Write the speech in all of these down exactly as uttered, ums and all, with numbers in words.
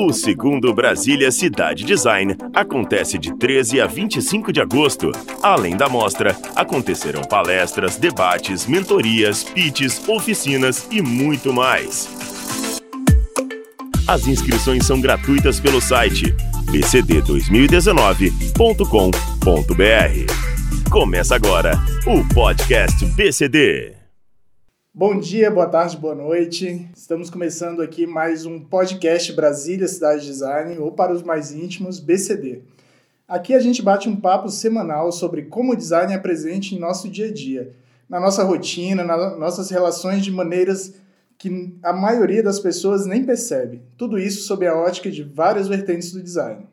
O segundo Brasília Cidade Design acontece de treze a vinte e cinco de agosto. Além da mostra, acontecerão palestras, debates, mentorias, pitches, oficinas e muito mais. As inscrições são gratuitas pelo site b c d dois mil e dezenove ponto com ponto b r. Começa agora o podcast B C D. Bom dia, boa tarde, boa noite. Estamos começando aqui mais um podcast Brasília Cidade Design, ou para os mais íntimos, B C D. Aqui a gente bate um papo semanal sobre como o design é presente em nosso dia a dia, na nossa rotina, nas nossas relações, de maneiras que a maioria das pessoas nem percebe. Tudo isso sob a ótica de várias vertentes do design.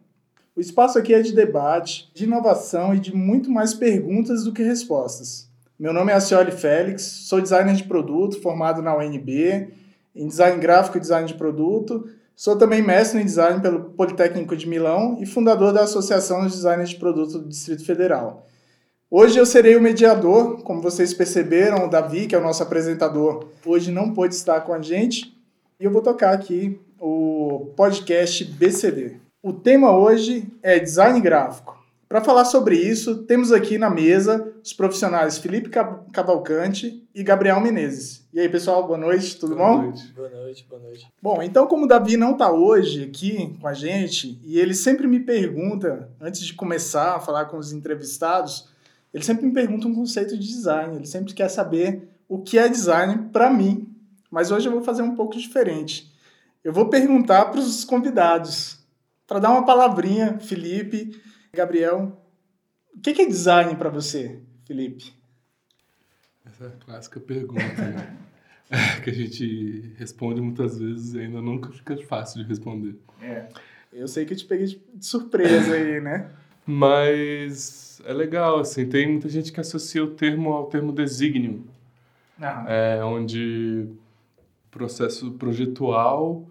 O espaço aqui é de debate, de inovação e de muito mais perguntas do que respostas. Meu nome é Acioli Félix, sou designer de produto, formado na U N B, em design gráfico e design de produto. Sou também mestre em design pelo Politécnico de Milão e fundador da Associação de Designers de Produto do Distrito Federal. Hoje eu serei o mediador. Como vocês perceberam, o Davi, que é o nosso apresentador, hoje não pôde estar com a gente. E eu vou tocar aqui o podcast B C D. O tema hoje é design gráfico. Para falar sobre isso, temos aqui na mesa os profissionais Felipe Cavalcante e Gabriel Menezes. E aí, pessoal, boa noite, tudo boa bom? Noite. Boa noite, boa noite. Bom, então, como o Davi não está hoje aqui com a gente, e ele sempre me pergunta, antes de começar a falar com os entrevistados, ele sempre me pergunta um conceito de design, ele sempre quer saber o que é design para mim. Mas hoje eu vou fazer um pouco diferente. Eu vou perguntar para os convidados, para dar uma palavrinha, Felipe... Gabriel, o que é design para você, Felipe? Essa é a clássica pergunta, né? Que a gente responde muitas vezes e ainda nunca fica fácil de responder. É, eu sei que eu te peguei de surpresa aí, né? Mas é legal, assim, tem muita gente que associa o termo ao termo desígnio, ah. é, onde o processo projetual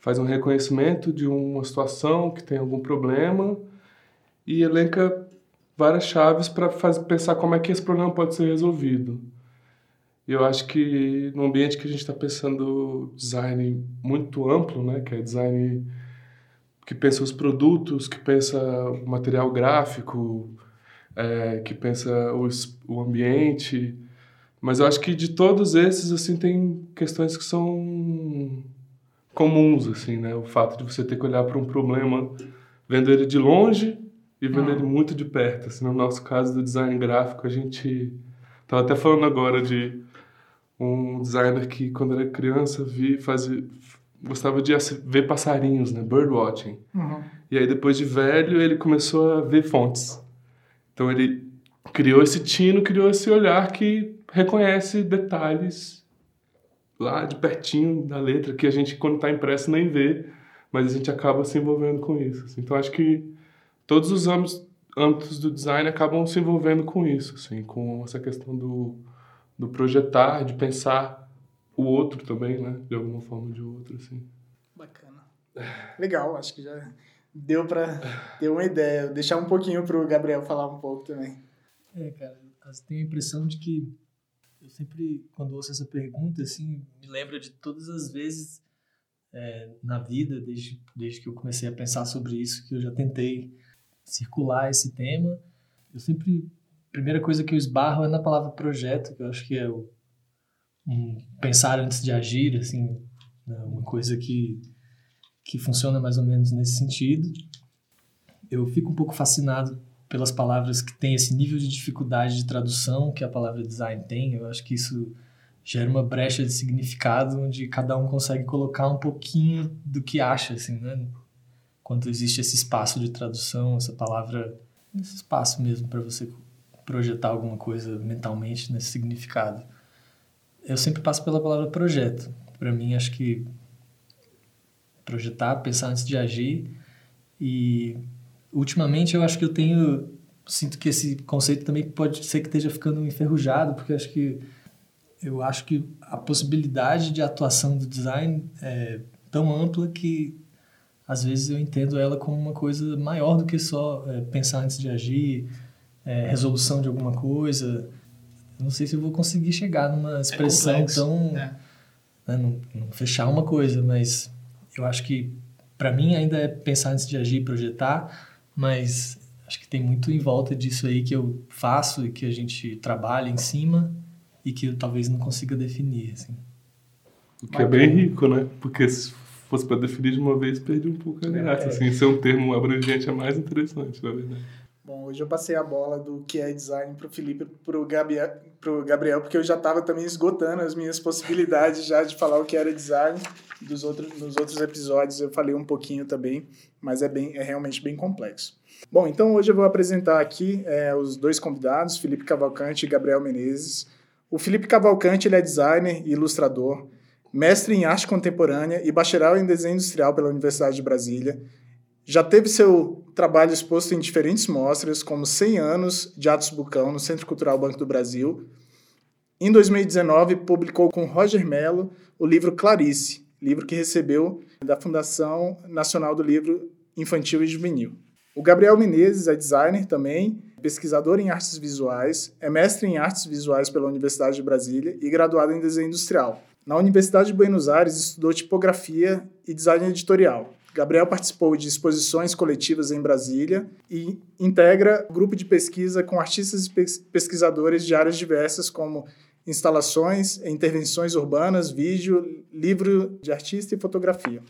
faz um reconhecimento de uma situação que tem algum problema e elenca várias chaves para pensar como é que esse problema pode ser resolvido. E eu acho que no ambiente que a gente está pensando design muito amplo, né, que é design que pensa os produtos, que pensa o material gráfico, é, que pensa os, o ambiente, mas eu acho que de todos esses assim, tem questões que são comuns, assim, né, o fato de você ter que olhar para um problema vendo ele de longe e vendo hum. ele muito de perto. Assim, no nosso caso do design gráfico, a gente... Estava até falando agora de um designer que, quando era criança, vi, fazia, gostava de ver passarinhos, né? Birdwatching. Uhum. E aí, depois de velho, ele começou a ver fontes. Então, ele criou esse tino, criou esse olhar que reconhece detalhes lá de pertinho da letra, que a gente, quando está impresso, nem vê. Mas a gente acaba se envolvendo com isso. Assim. Então, acho que todos os âmbitos do design acabam se envolvendo com isso, assim, com essa questão do, do projetar, de pensar o outro também, né? De alguma forma ou de outra, assim. Bacana. Legal, acho que já deu para ter uma ideia. Vou deixar um pouquinho para o Gabriel falar um pouco também. É, cara, eu tenho a impressão de que eu sempre, quando ouço essa pergunta, assim, me lembro de todas as vezes é, na vida, desde, desde que eu comecei a pensar sobre isso, que eu já tentei circular esse tema. Eu sempre, a primeira coisa que eu esbarro é na palavra projeto, que eu acho que é o, um pensar antes de agir, assim, né, uma coisa que, que funciona mais ou menos nesse sentido. Eu fico um pouco fascinado pelas palavras que têm esse nível de dificuldade de tradução que a palavra design tem. Eu acho que isso gera uma brecha de significado onde cada um consegue colocar um pouquinho do que acha, assim, né? Quando existe esse espaço de tradução, essa palavra, esse espaço mesmo para você projetar alguma coisa mentalmente nesse significado. Eu sempre passo pela palavra projeto. Para mim, acho que projetar, pensar antes de agir. E, ultimamente, eu acho que eu tenho... Sinto que esse conceito também pode ser que esteja ficando enferrujado, porque acho que eu acho que a possibilidade de atuação do design é tão ampla que... Às vezes eu entendo ela como uma coisa maior do que só é, pensar antes de agir, é, resolução de alguma coisa. Não sei se eu vou conseguir chegar numa expressão é complexo, tão... Né? Né, não, não fechar uma coisa, mas eu acho que para mim ainda é pensar antes de agir e projetar, mas acho que tem muito em volta disso aí que eu faço e que a gente trabalha em cima e que eu talvez não consiga definir, assim. O que é bem rico, né? Porque se fosse para definir de uma vez, perde um pouco a graça. É. Assim, ser um termo abrangente é mais interessante, na verdade. Bom, hoje eu passei a bola do que é design para o Felipe, para o Gabriel, Gabriel, porque eu já estava também esgotando as minhas possibilidades já de falar o que era design. Dos outros, nos outros episódios eu falei um pouquinho também, mas é, bem, é realmente bem complexo. Bom, então hoje eu vou apresentar aqui é, os dois convidados, Felipe Cavalcante e Gabriel Menezes. O Felipe Cavalcante ele é designer e ilustrador, mestre em arte contemporânea e bacharel em desenho industrial pela Universidade de Brasília. Já teve seu trabalho exposto em diferentes mostras, como cem anos de Atos Bucão, no Centro Cultural Banco do Brasil. Em dois mil e dezenove, publicou com Roger Mello o livro Clarice, livro que recebeu da Fundação Nacional do Livro Infantil e Juvenil. O Gabriel Menezes é designer também, pesquisador em artes visuais, é mestre em artes visuais pela Universidade de Brasília e graduado em desenho industrial. Na Universidade de Buenos Aires, estudou tipografia e design editorial. Gabriel participou de exposições coletivas em Brasília e integra grupo de pesquisa com artistas e pesquisadores de áreas diversas como instalações, intervenções urbanas, vídeo, livro de artista e fotografia.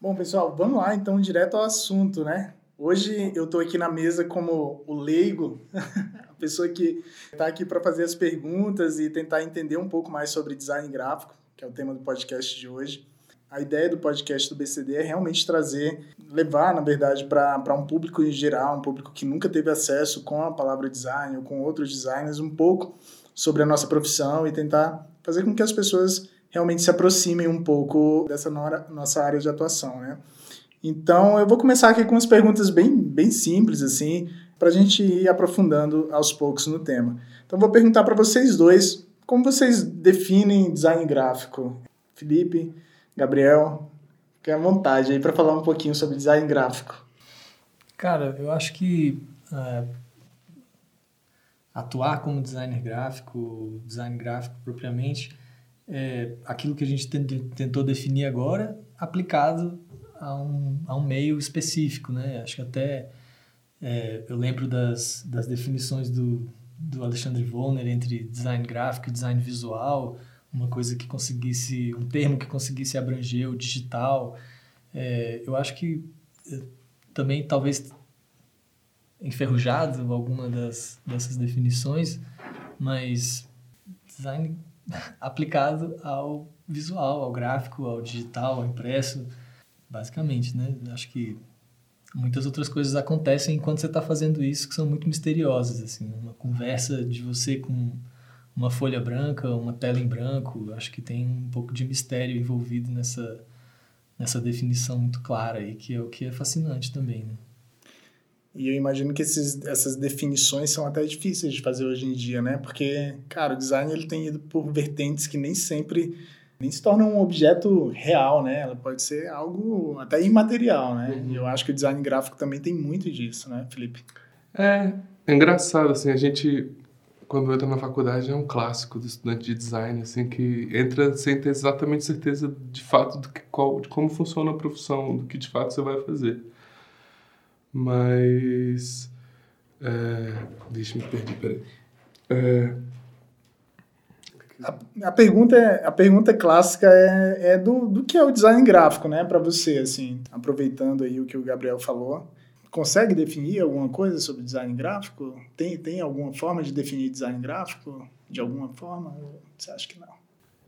Bom, pessoal, vamos lá então direto ao assunto, né? Hoje eu estou aqui na mesa como o leigo, a pessoa que está aqui para fazer as perguntas e tentar entender um pouco mais sobre design gráfico, que é o tema do podcast de hoje. A ideia do podcast do B C D é realmente trazer, levar, na verdade, para um público em geral, um público que nunca teve acesso com a palavra design ou com outros designers, um pouco sobre a nossa profissão e tentar fazer com que as pessoas realmente se aproximem um pouco dessa nossa área de atuação, né? Então, eu vou começar aqui com umas perguntas bem, bem simples, assim, para a gente ir aprofundando aos poucos no tema. Então, vou perguntar para vocês dois, como vocês definem design gráfico? Felipe... Gabriel, fique à vontade aí para falar um pouquinho sobre design gráfico. Cara, eu acho que é, atuar como designer gráfico, design gráfico propriamente, é aquilo que a gente tentou definir agora, aplicado a um, a um meio específico, né? Acho que até é, eu lembro das, das definições do, do Alexandre Wollner entre design gráfico e design visual, uma coisa que conseguisse, um termo que conseguisse abranger o digital. É, eu acho que também, talvez, enferrujado alguma das, dessas definições, mas design aplicado ao visual, ao gráfico, ao digital, ao impresso, basicamente, né? Acho que muitas outras coisas acontecem enquanto você está fazendo isso que são muito misteriosas, assim, uma conversa de você com... uma folha branca, uma tela em branco, acho que tem um pouco de mistério envolvido nessa, nessa definição muito clara aí, que é o que é fascinante também, né? E eu imagino que esses, essas definições são até difíceis de fazer hoje em dia, né? Porque, cara, o design ele tem ido por vertentes que nem sempre nem se torna um objeto real, né? Ela pode ser algo até imaterial, né? Uhum. E eu acho que o design gráfico também tem muito disso, né, Felipe? É, é engraçado, assim, a gente... quando eu entro na faculdade, é um clássico do estudante de design, assim, que entra sem ter exatamente certeza de fato do que, qual, de como funciona a profissão, do que de fato você vai fazer. Mas... É, deixa eu me perder, peraí. É, a, a, pergunta é, a pergunta clássica é, é do, do que é o design gráfico, né, para você, assim, aproveitando aí o que o Gabriel falou. Consegue definir alguma coisa sobre design gráfico? Tem, tem alguma forma de definir design gráfico? De alguma forma? Você acha que não?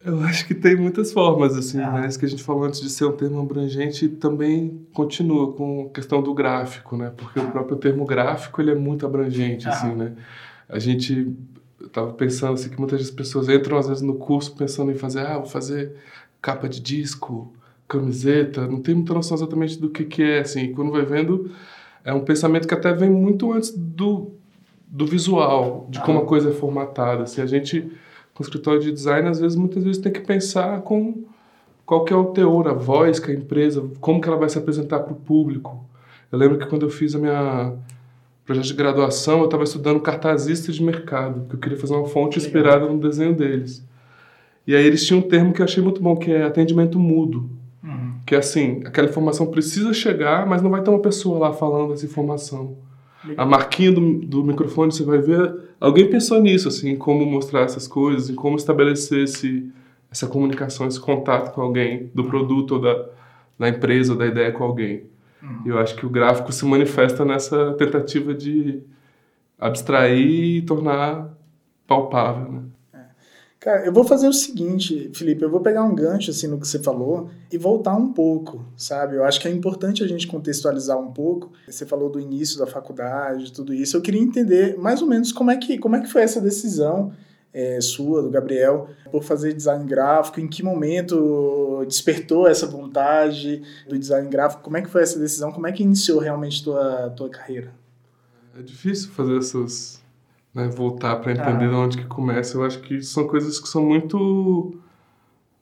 Eu acho que tem muitas formas, assim, ah. né? Isso que a gente falou antes de ser um termo abrangente também continua com a questão do gráfico, né? Porque ah. o próprio termo gráfico, ele é muito abrangente, ah. assim, né? A gente estava pensando, assim, que muitas pessoas entram, às vezes, no curso pensando em fazer, ah, vou fazer capa de disco, camiseta, não tem muita noção exatamente do que que é, assim, quando vai vendo... É um pensamento que até vem muito antes do, do visual, de ah. como a coisa é formatada. Assim, a gente, com o escritório de design, às vezes, muitas vezes tem que pensar com qual que é o teor, a voz que a empresa, como que ela vai se apresentar para o público. Eu lembro que quando eu fiz a minha projeto de graduação, eu estava estudando cartazista de mercado, porque eu queria fazer uma fonte inspirada no desenho deles. E aí eles tinham um termo que eu achei muito bom, que é atendimento mudo. Que Porque, assim, aquela informação precisa chegar, mas não vai ter uma pessoa lá falando essa informação. A marquinha do, do microfone, você vai ver... Alguém pensou nisso, assim, em como mostrar essas coisas, em como estabelecer esse, essa comunicação, esse contato com alguém, do produto ou da, da empresa ou da ideia com alguém. Uhum. Eu acho que o gráfico se manifesta nessa tentativa de abstrair e tornar palpável, né? Cara, eu vou fazer o seguinte, Felipe, eu vou pegar um gancho assim, no que você falou e voltar um pouco, sabe? Eu acho que é importante a gente contextualizar um pouco. Você falou do início da faculdade, tudo isso. Eu queria entender mais ou menos como é que, como é que foi essa decisão é, sua, do Gabriel, por fazer design gráfico, em que momento despertou essa vontade do design gráfico, como é que foi essa decisão, como é que iniciou realmente a tua, tua carreira? É difícil fazer essas... Né, voltar para entender ah. de onde que começa. Eu acho que são coisas que são muito,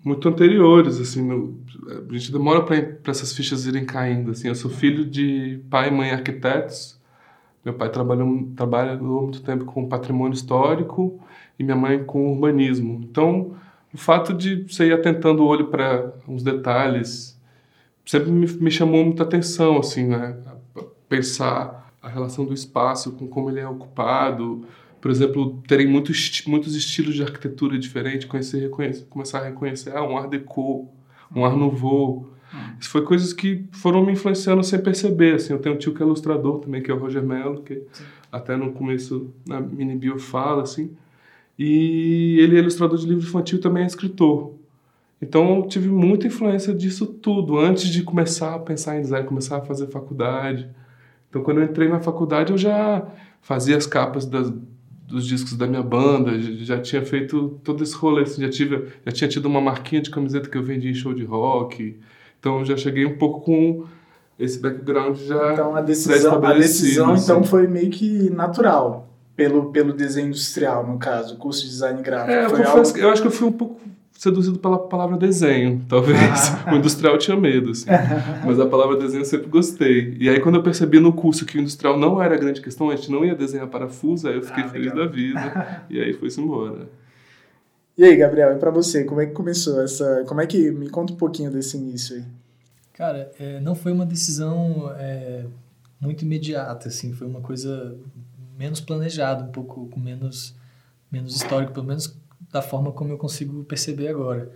muito anteriores, assim, no, a gente demora para essas fichas irem caindo, assim. Eu sou filho de pai e mãe arquitetos, meu pai trabalhou, trabalhou muito tempo com patrimônio histórico e minha mãe com urbanismo. Então, o fato de você ir atentando o olho para uns detalhes sempre me, me chamou muita atenção, assim, né, pensar a relação do espaço com como ele é ocupado. Por exemplo, terem muito esti- muitos estilos de arquitetura diferentes, conhecer, reconhecer, começar a reconhecer ah, um art déco, um art nouveau. Uhum. Isso foi coisas que foram me influenciando sem perceber. Assim, eu tenho um tio que é ilustrador também, que é o Roger Mello, que Sim. até no começo, na mini bio, fala. Assim, e ele é ilustrador de livro infantil e também é escritor. Então, eu tive muita influência disso tudo, antes de começar a pensar em design, começar a fazer faculdade. Então, quando eu entrei na faculdade, eu já fazia as capas das... dos discos da minha banda, já tinha feito todo esse rolê, assim, já, tive, já tinha tido uma marquinha de camiseta que eu vendia em show de rock, então eu já cheguei um pouco com esse background já então, a decisão, a decisão assim. Então foi meio que natural, pelo, pelo desenho industrial, no caso, o curso de design gráfico. É, foi eu, algo... eu acho que eu fui um pouco seduzido pela palavra desenho, talvez. Ah. O industrial tinha medo, assim. Mas a palavra desenho eu sempre gostei. E aí, quando eu percebi no curso que o industrial não era a grande questão, a gente não ia desenhar parafuso, aí eu fiquei ah, feliz legal. da vida. E aí foi-se embora. E aí, Gabriel, e pra você, como é que começou essa... Como é que... Me conta um pouquinho desse início aí. Cara, é, não foi uma decisão é, muito imediata, assim. Foi uma coisa menos planejada, um pouco com menos, menos histórico, pelo menos... da forma como eu consigo perceber agora.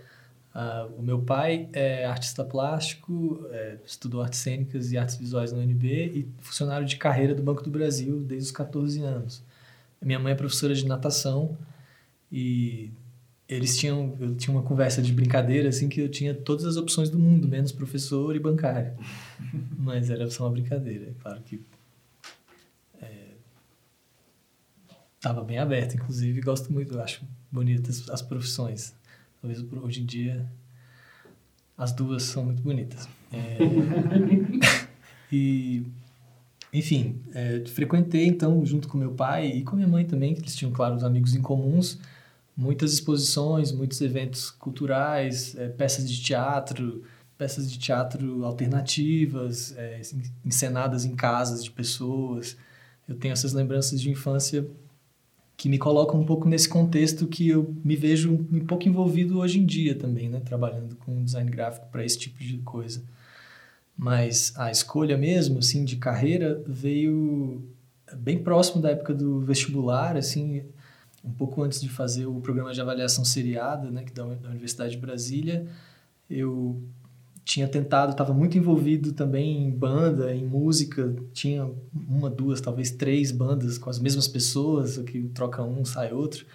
Ah, o meu pai é artista plástico, é, estudou artes cênicas e artes visuais na U N B e funcionário de carreira do Banco do Brasil desde os catorze anos. Minha mãe é professora de natação e eles tinham, eu tinha uma conversa de brincadeira assim que eu tinha todas as opções do mundo, menos professor e bancário. Mas era só uma brincadeira, claro que... Estava bem aberto, inclusive, gosto muito, eu acho bonitas as profissões. Talvez hoje em dia as duas são muito bonitas. É... e, enfim, é, frequentei, então, junto com meu pai e com minha mãe também, que eles tinham, claro, os amigos em comuns, muitas exposições, muitos eventos culturais, é, peças de teatro, peças de teatro alternativas, é, encenadas em casas de pessoas. Eu tenho essas lembranças de infância que me colocam um pouco nesse contexto que eu me vejo um pouco envolvido hoje em dia também, né? Trabalhando com design gráfico para esse tipo de coisa. Mas a escolha mesmo, assim, de carreira veio bem próximo da época do vestibular, assim, um pouco antes de fazer o programa de avaliação seriada, né? Que da Universidade de Brasília, eu tinha tentado, estava muito envolvido também em banda, em música, tinha uma, duas, talvez três bandas com as mesmas pessoas, que troca um, sai outro.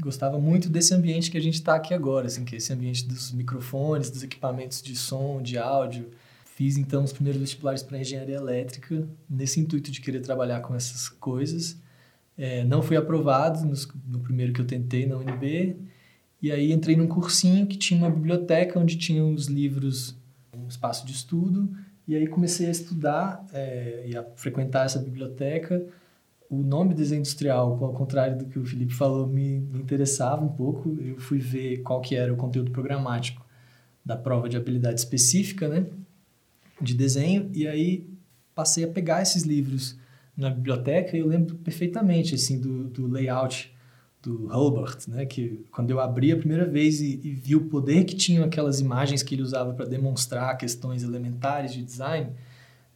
Gostava muito desse ambiente que a gente está aqui agora, assim, que é esse ambiente dos microfones, dos equipamentos de som, de áudio. Fiz, então, os primeiros vestibulares para engenharia elétrica, nesse intuito de querer trabalhar com essas coisas. É, não fui aprovado nos, no primeiro que eu tentei na U N B, e aí entrei num cursinho que tinha uma biblioteca onde tinha os livros, um espaço de estudo, e aí comecei a estudar é, e a frequentar essa biblioteca. O nome desenho industrial, ao contrário do que o Felipe falou, me, me interessava um pouco. Eu fui ver qual que era o conteúdo programático da prova de habilidade específica, né, de desenho, e aí passei a pegar esses livros na biblioteca, e eu lembro perfeitamente assim, do, do layout do Robert, né? Que quando eu abri a primeira vez e, e vi o poder que tinham aquelas imagens que ele usava para demonstrar questões elementares de design,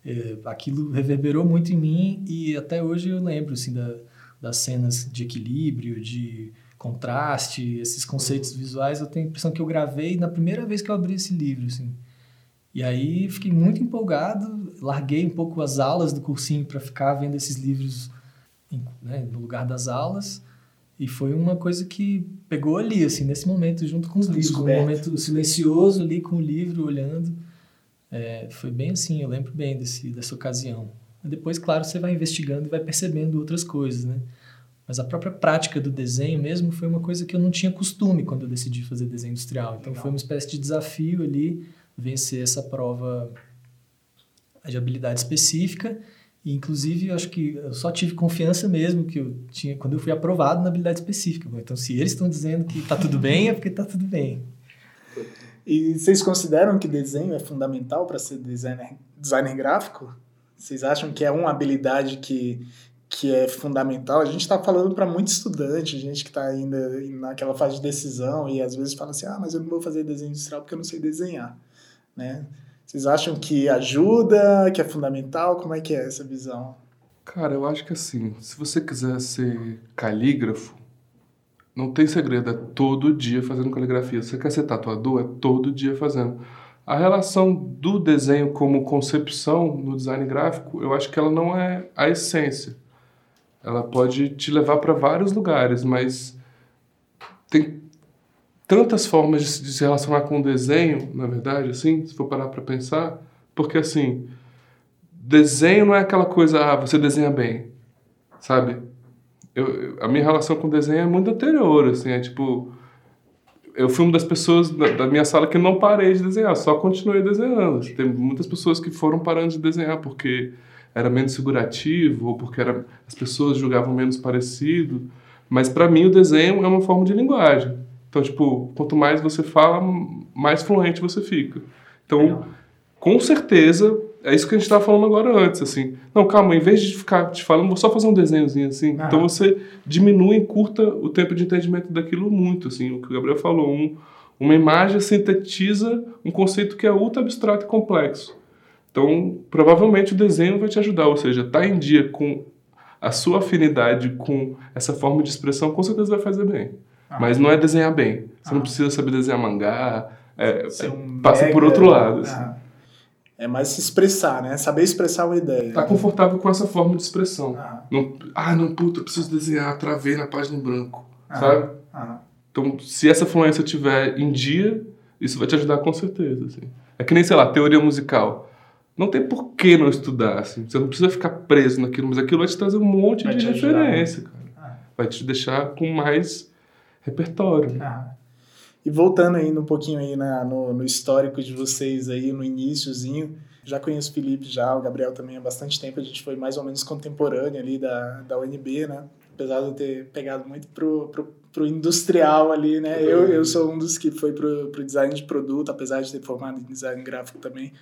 é, aquilo reverberou muito em mim e até hoje eu lembro assim, da, das cenas de equilíbrio, de contraste, esses conceitos visuais. Eu tenho a impressão que eu gravei na primeira vez que eu abri esse livro. Assim. E aí fiquei muito empolgado, larguei um pouco as aulas do cursinho para ficar vendo esses livros em, né, no lugar das aulas. E foi uma coisa que pegou ali, assim, nesse momento, junto com os livros. Um momento silencioso ali, com o livro, olhando. É, foi bem assim, eu lembro bem desse, dessa ocasião. Depois, claro, você vai investigando e vai percebendo outras coisas, né? Mas a própria prática do desenho mesmo foi uma coisa que eu não tinha costume quando eu decidi fazer desenho industrial. Então, legal. Foi uma espécie de desafio ali, vencer essa prova de habilidade específica. Inclusive, eu acho que eu só tive confiança mesmo que eu tinha quando eu fui aprovado na habilidade específica. Então, se eles estão dizendo que está tudo bem, é porque está tudo bem. E vocês consideram que desenho é fundamental para ser designer, designer gráfico? Vocês acham que é uma habilidade que, que é fundamental? A gente está falando para muito estudante, gente que está ainda naquela fase de decisão e às vezes fala assim, ah, mas eu não vou fazer desenho industrial porque eu não sei desenhar, né? Vocês acham que ajuda, que é fundamental? Como é que é essa visão? Cara, eu acho que assim, se você quiser ser calígrafo, não tem segredo, é todo dia fazendo caligrafia. Se você quer ser tatuador, é todo dia fazendo. A relação do desenho como concepção no design gráfico, eu acho que ela não é a essência. Ela pode te levar para vários lugares, mas tem tantas formas de se relacionar com o desenho, na verdade, assim, se for parar para pensar, porque, assim, desenho não é aquela coisa, ah, você desenha bem, sabe? Eu, a minha relação com o desenho é muito anterior, assim, é tipo, eu fui uma das pessoas da, da minha sala que não parei de desenhar, só continuei desenhando. Tem muitas pessoas que foram parando de desenhar porque era menos figurativo, ou porque era, as pessoas julgavam menos parecido, mas, para mim, o desenho é uma forma de linguagem. Então, tipo, quanto mais você fala, mais fluente você fica. Então, com certeza, é isso que a gente estava falando agora antes, assim. Não, calma, em vez de ficar te falando, vou só fazer um desenhozinho, assim. Ah. Então, você diminui e curta o tempo de entendimento daquilo muito, assim. O que o Gabriel falou, um, uma imagem sintetiza um conceito que é ultra abstrato e complexo. Então, provavelmente, o desenho vai te ajudar. Ou seja, tá em dia com a sua afinidade com essa forma de expressão, com certeza vai fazer bem. Ah, mas não é desenhar bem. Você ah, não precisa saber desenhar mangá. É, um passa mega, por outro lado. Assim. Ah, é mais se expressar, né? Saber expressar uma ideia. Tá confortável com essa forma de expressão. Ah, não, ah, não puta, eu preciso desenhar, travei na página em branco. Ah, sabe? Ah, então, se essa fluência tiver em dia, isso vai te ajudar com certeza. Assim. É que nem, sei lá, teoria musical. Não tem por que não estudar. Assim. Você não precisa ficar preso naquilo, mas aquilo vai te trazer um monte vai de referência. Ajudar, né? Cara. Ah. Vai te deixar com mais repertório. Ah. E voltando aí um pouquinho aí na, no, no histórico de vocês aí, no iníciozinho, já conheço o Felipe já, o Gabriel também há bastante tempo, a gente foi mais ou menos contemporâneo ali da, da U N B, né? Apesar de eu ter pegado muito pro, pro, pro industrial ali, né? Eu, eu sou um dos que foi pro, pro design de produto, apesar de ter formado em design gráfico também.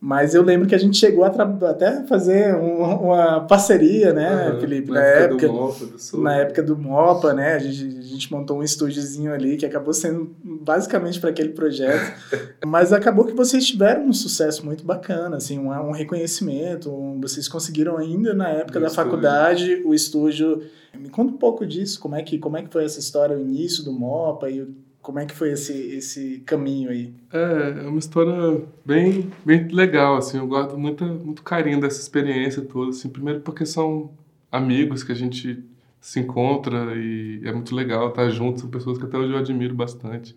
Mas eu lembro que a gente chegou a tra... até fazer um, uma parceria, né, uhum, Felipe? Na, na época, época do Mopa, do Sul. Na época do Mopa, né? A gente, a gente montou um estúdiozinho ali que acabou sendo basicamente para aquele projeto. Mas acabou que vocês tiveram um sucesso muito bacana, assim, um, um reconhecimento. Um, vocês conseguiram ainda na época do da estúdio. Faculdade o estúdio. Me conta um pouco disso, como é que, como é que foi essa história, o início do Mopa e o... Como é que foi esse, esse caminho aí? É, é uma história bem, bem legal, assim, eu guardo muita, muito carinho dessa experiência toda, assim, primeiro porque são amigos que a gente se encontra e é muito legal estar junto, são pessoas que até hoje eu admiro bastante.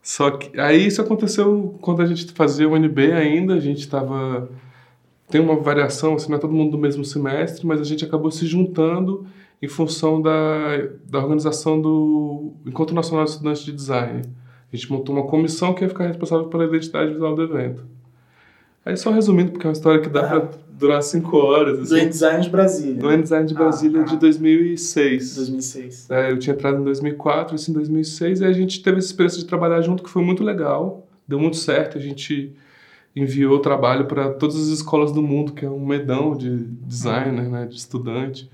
Só que aí isso aconteceu quando a gente fazia o U N B ainda, a gente estava... Tem uma variação, assim, não é todo mundo do mesmo semestre, mas a gente acabou se juntando em função da, da organização do Encontro Nacional de Estudantes de Design. A gente montou uma comissão que ia ficar responsável pela identidade visual do evento. Aí só resumindo, porque é uma história que dá ah, para durar cinco horas. Assim, do N-Design de Brasília. Do N-Design de Brasília ah, de dois mil e seis. dois mil e seis. É, eu tinha entrado em dois mil e quatro, isso em dois mil e seis, e a gente teve essa experiência de trabalhar junto, que foi muito legal, deu muito certo, a gente enviou o trabalho para todas as escolas do mundo, que é um medão de designer, né, de estudante.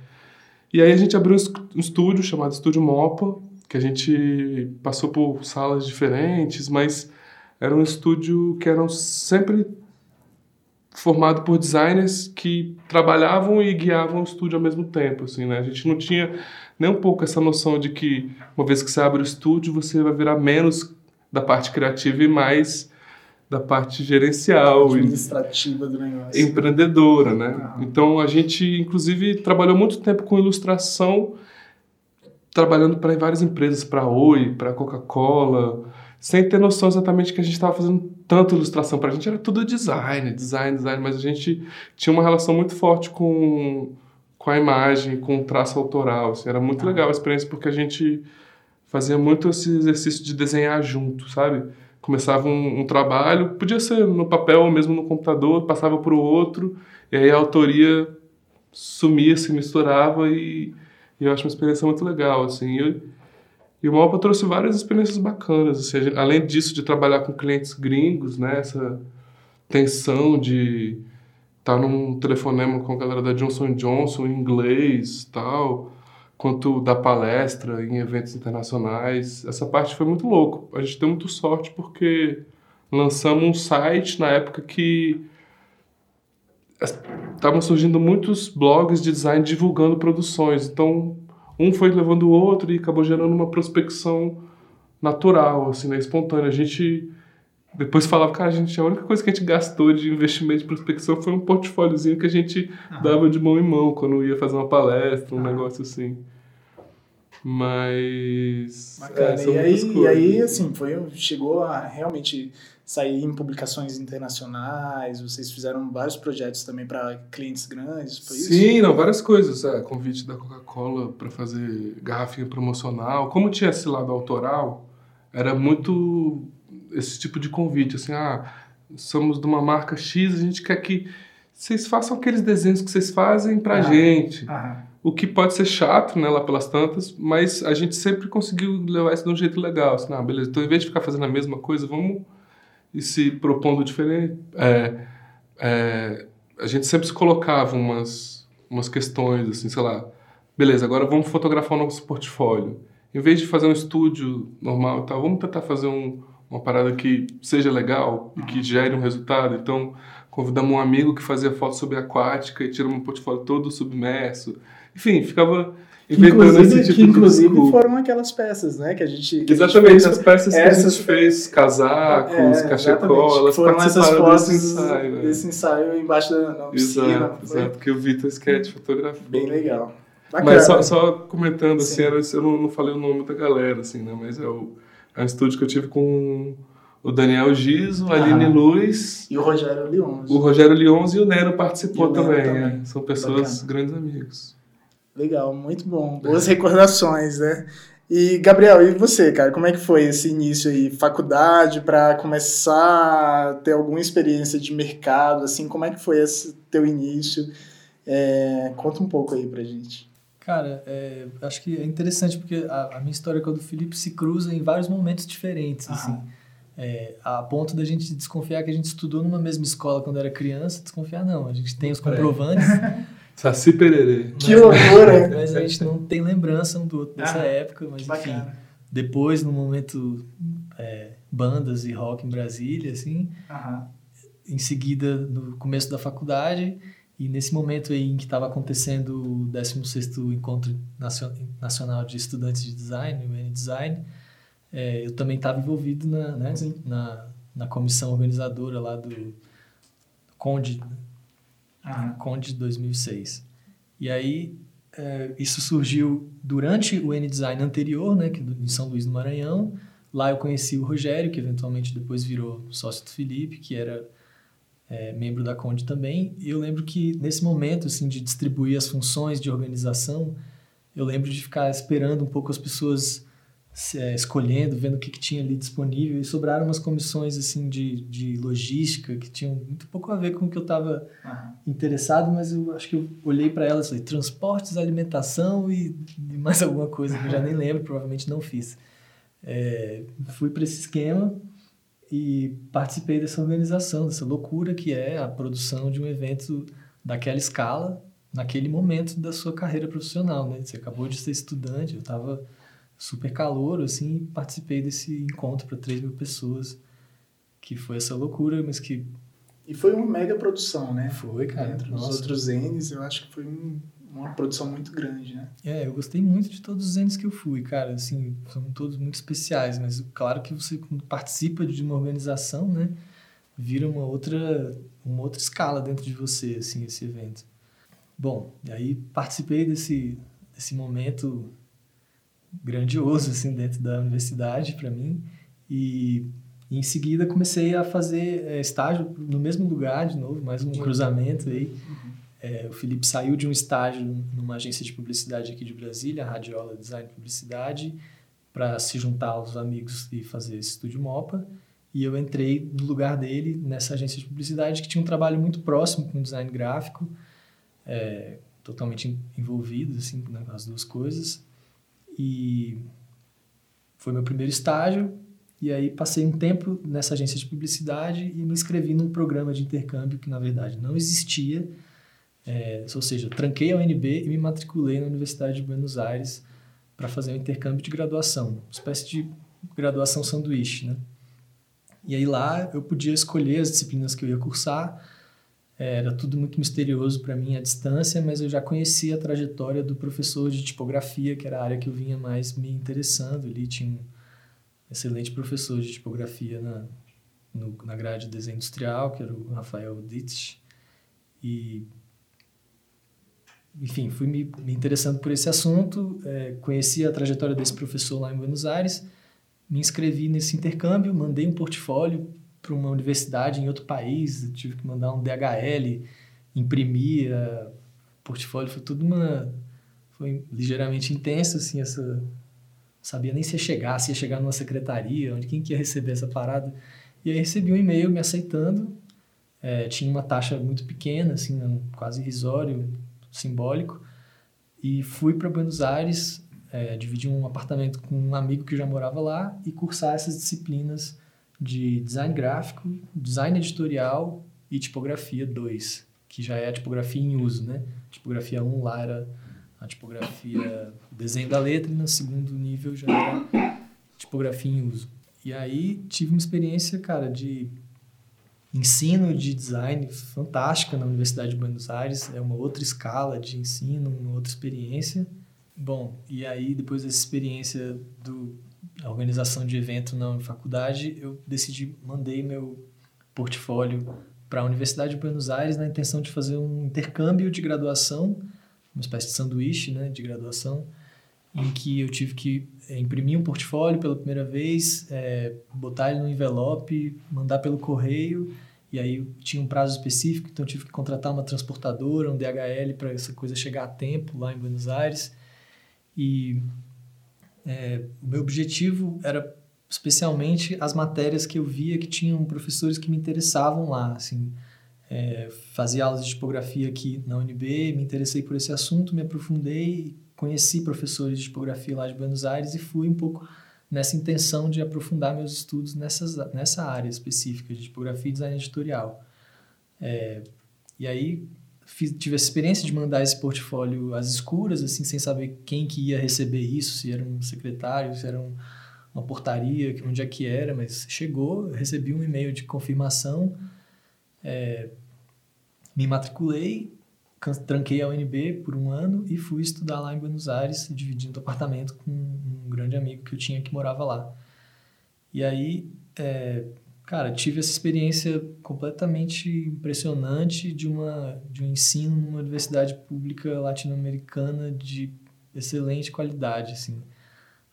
E aí a gente abriu um estúdio chamado Estúdio Mopa, que a gente passou por salas diferentes, mas era um estúdio que era sempre formado por designers que trabalhavam e guiavam o estúdio ao mesmo tempo, assim, né? A gente não tinha nem um pouco essa noção de que, uma vez que você abre o estúdio, você vai virar menos da parte criativa e mais da parte gerencial, administrativa do negócio, empreendedora, né? Ah. Então a gente, inclusive, trabalhou muito tempo com ilustração, trabalhando para várias empresas, para a Oi, para a Coca-Cola, sem ter noção exatamente que a gente estava fazendo tanta ilustração. Para a gente era tudo design, design, design, mas a gente tinha uma relação muito forte com, com a imagem, com o traço autoral. Assim, era muito ah. legal a experiência, porque a gente fazia muito esse exercício de desenhar junto, sabe? Começava um, um trabalho, podia ser no papel ou mesmo no computador, passava para o outro, e aí a autoria sumia, se misturava, e, e eu acho uma experiência muito legal, assim. Eu, e o Mopa trouxe várias experiências bacanas, assim, gente, além disso de trabalhar com clientes gringos, né, essa tensão de estar num telefonema com a galera da Johnson and Johnson em inglês e tal, quanto da palestra em eventos internacionais. Essa parte foi muito louco. A gente deu muita sorte porque lançamos um site na época que estavam surgindo muitos blogs de design divulgando produções. Então, um foi levando o outro e acabou gerando uma prospecção natural, assim, né, espontânea. A gente depois falava, cara, a, gente, a única coisa que a gente gastou de investimento de prospecção foi um portfóliozinho que a gente uhum. dava de mão em mão quando ia fazer uma palestra, um uhum. negócio assim. Mas... Bacana. É, e, aí, e aí, assim, foi, chegou a realmente sair em publicações internacionais, vocês fizeram vários projetos também para clientes grandes, foi isso? Sim, não, várias coisas. É, convite da Coca-Cola para fazer garrafinha promocional. Como tinha esse lado autoral, era muito... esse tipo de convite, assim, ah, somos de uma marca X, a gente quer que vocês façam aqueles desenhos que vocês fazem pra ah, gente. Ah. O que pode ser chato, né, lá pelas tantas, mas a gente sempre conseguiu levar isso de um jeito legal, assim, ah, beleza, então em vez de ficar fazendo a mesma coisa, vamos ir se propondo diferente. É, é, a gente sempre se colocava umas, umas questões, assim, sei lá, beleza, agora vamos fotografar o nosso portfólio. Em vez de fazer um estúdio normal e tal, vamos tentar fazer um uma parada que seja legal e que gere um resultado. Então, convidamos um amigo que fazia foto subaquática e tiramos um portfólio todo submerso. Enfim, ficava inventando esse tipo que, de Inclusive, desculpa. Foram aquelas peças, né? Que a gente... Que exatamente, a gente fez, as peças que essas, a gente fez, casacos, é, cachecolas, foram essas fotos desse ensaio. Né? Desse ensaio embaixo da na oficina. Exato, exato, que o Vitor Sketch fotografou. Bem legal. Bacana. Mas só, só comentando, assim, era, eu não, não falei o nome da galera, assim, né? Mas é o... É um estúdio que eu tive com o Daniel Gizo, a Aline Luz... E o Rogério Leonzi. O Rogério Leonzi e o Nero participou o Nero também. também. É. São pessoas, bacana, grandes amigos. Legal, muito bom. Boas é. recordações, né? E, Gabriel, e você, cara? Como é que foi esse início aí? Faculdade, para começar a ter alguma experiência de mercado, assim, como é que foi esse teu início? É, conta um pouco aí pra gente. Cara, é, acho que é interessante porque a, a minha história com a do Felipe se cruza em vários momentos diferentes, ah. assim, é, a ponto da gente desconfiar que a gente estudou numa mesma escola quando era criança, desconfiar não, a gente tem os comprovantes. Saci pererê. Que loucura! Mas a gente não tem lembrança um do outro dessa ah, época, mas enfim, bacana. Depois no momento é, bandas e rock em Brasília, assim, ah. em seguida no começo da faculdade. E nesse momento aí em que estava acontecendo o décimo sexto Encontro Nacional de Estudantes de Design, o N-Design, é, eu também estava envolvido na, né, na, na comissão organizadora lá do Conde, ah. Conde de dois mil e seis. E aí é, isso surgiu durante o N-Design anterior, né, que em São Luís do Maranhão. Lá eu conheci o Rogério, que eventualmente depois virou sócio do Felipe, que era... É, membro da Conde também. E eu lembro que nesse momento assim, de distribuir as funções de organização, eu lembro de ficar esperando um pouco as pessoas se, é, escolhendo, vendo o que, que tinha ali disponível, e sobraram umas comissões assim, de, de logística que tinham muito pouco a ver com o que eu estava uhum. interessado, mas eu acho que eu olhei para elas e falei, transportes, alimentação e, e mais alguma coisa que eu já nem lembro, provavelmente não fiz. É, fui para esse esquema e participei dessa organização, dessa loucura que é a produção de um evento daquela escala, naquele momento da sua carreira profissional, né? Você acabou de ser estudante, eu estava super calouro, assim, e participei desse encontro para três mil pessoas, que foi essa loucura, mas que... E foi uma mega produção, né? Foi, cara. Entre os outros N's, eu acho que foi um, uma produção muito grande, né? É, eu gostei muito de todos os N's que eu fui, cara, assim, são todos muito especiais, mas claro que você participa de uma organização, né? Vira uma outra, uma outra escala dentro de você, assim, esse evento. Bom, e aí participei desse, desse momento grandioso, assim, dentro da universidade para mim, e em seguida comecei a fazer é, estágio no mesmo lugar, de novo, mais um cruzamento aí. Uhum. É, o Felipe saiu de um estágio numa agência de publicidade aqui de Brasília, a Radiola Design Publicidade, para se juntar aos amigos e fazer esse Estúdio Mopa. E eu entrei no lugar dele, nessa agência de publicidade, que tinha um trabalho muito próximo com design gráfico, é, totalmente envolvido, assim, nas duas coisas. E foi meu primeiro estágio, e aí passei um tempo nessa agência de publicidade e me inscrevi num programa de intercâmbio que, na verdade, não existia. É, ou seja, tranquei a U N B e me matriculei na Universidade de Buenos Aires para fazer um intercâmbio de graduação, uma espécie de graduação sanduíche, né? E aí lá eu podia escolher as disciplinas que eu ia cursar, era tudo muito misterioso para mim à distância, mas eu já conhecia a trajetória do professor de tipografia, que era a área que eu vinha mais me interessando. Ele tinha um excelente professor de tipografia na, no, na grade de desenho industrial, que era o Rafael Ditsch, e enfim, fui me, me interessando por esse assunto, é, conheci a trajetória desse professor lá em Buenos Aires, me inscrevi nesse intercâmbio, mandei um portfólio para uma universidade em outro país, tive que mandar um D H L, imprimir, o portfólio foi tudo uma... Foi ligeiramente intenso, assim, essa... Sabia nem se ia chegar, se ia chegar numa secretaria, onde quem que ia receber essa parada. E aí recebi um e-mail me aceitando, é, tinha uma taxa muito pequena, assim, quase irrisório, simbólico, e fui para Buenos Aires... É, dividir um apartamento com um amigo que já morava lá e cursar essas disciplinas de design gráfico, design editorial e tipografia dois, que já é a tipografia em uso, né? A tipografia um lá era a tipografia desenho da letra e no segundo nível já era tipografia em uso. E aí tive uma experiência, cara, de ensino de design fantástica na Universidade de Buenos Aires, é uma outra escala de ensino, uma outra experiência. Bom, e aí depois dessa experiência do, da organização de evento na faculdade, eu decidi, mandei meu portfólio para a Universidade de Buenos Aires na intenção de fazer um intercâmbio de graduação, uma espécie de sanduíche, né, de graduação, em que eu tive que imprimir um portfólio pela primeira vez, é, botar ele no envelope, mandar pelo correio, e aí tinha um prazo específico, então eu tive que contratar uma transportadora, um D H L, para essa coisa chegar a tempo lá em Buenos Aires. E é, o meu objetivo era especialmente as matérias que eu via que tinham professores que me interessavam lá. Assim, é, fazia aulas de tipografia aqui na U N B, me interessei por esse assunto, me aprofundei, conheci professores de tipografia lá de Buenos Aires e fui um pouco nessa intenção de aprofundar meus estudos nessas, nessa área específica de tipografia e design editorial. É, e aí... Fiz, tive a experiência de mandar esse portfólio às escuras, assim, sem saber quem que ia receber isso, se era um secretário, se era um, uma portaria, onde é que era, mas chegou, recebi um e-mail de confirmação, é, me matriculei, tranquei a U N B por um ano e fui estudar lá em Buenos Aires, dividindo apartamento com um grande amigo que eu tinha que morava lá. E aí... É, cara, tive essa experiência completamente impressionante de, uma, de um ensino numa universidade pública latino-americana de excelente qualidade, assim.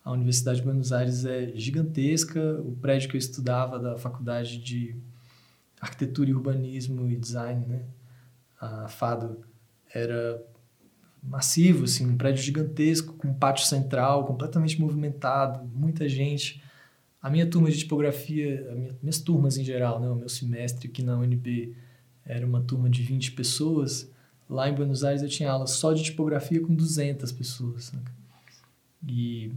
A Universidade de Buenos Aires é gigantesca, o prédio que eu estudava da Faculdade de Arquitetura e Urbanismo e Design, né, a FADU, era massivo, assim, um prédio gigantesco, com um pátio central, completamente movimentado, muita gente... A minha turma de tipografia, minha, minhas turmas em geral, né, o meu semestre aqui na U N B era uma turma de vinte pessoas. Lá em Buenos Aires eu tinha aula só de tipografia com duzentas pessoas. Né? E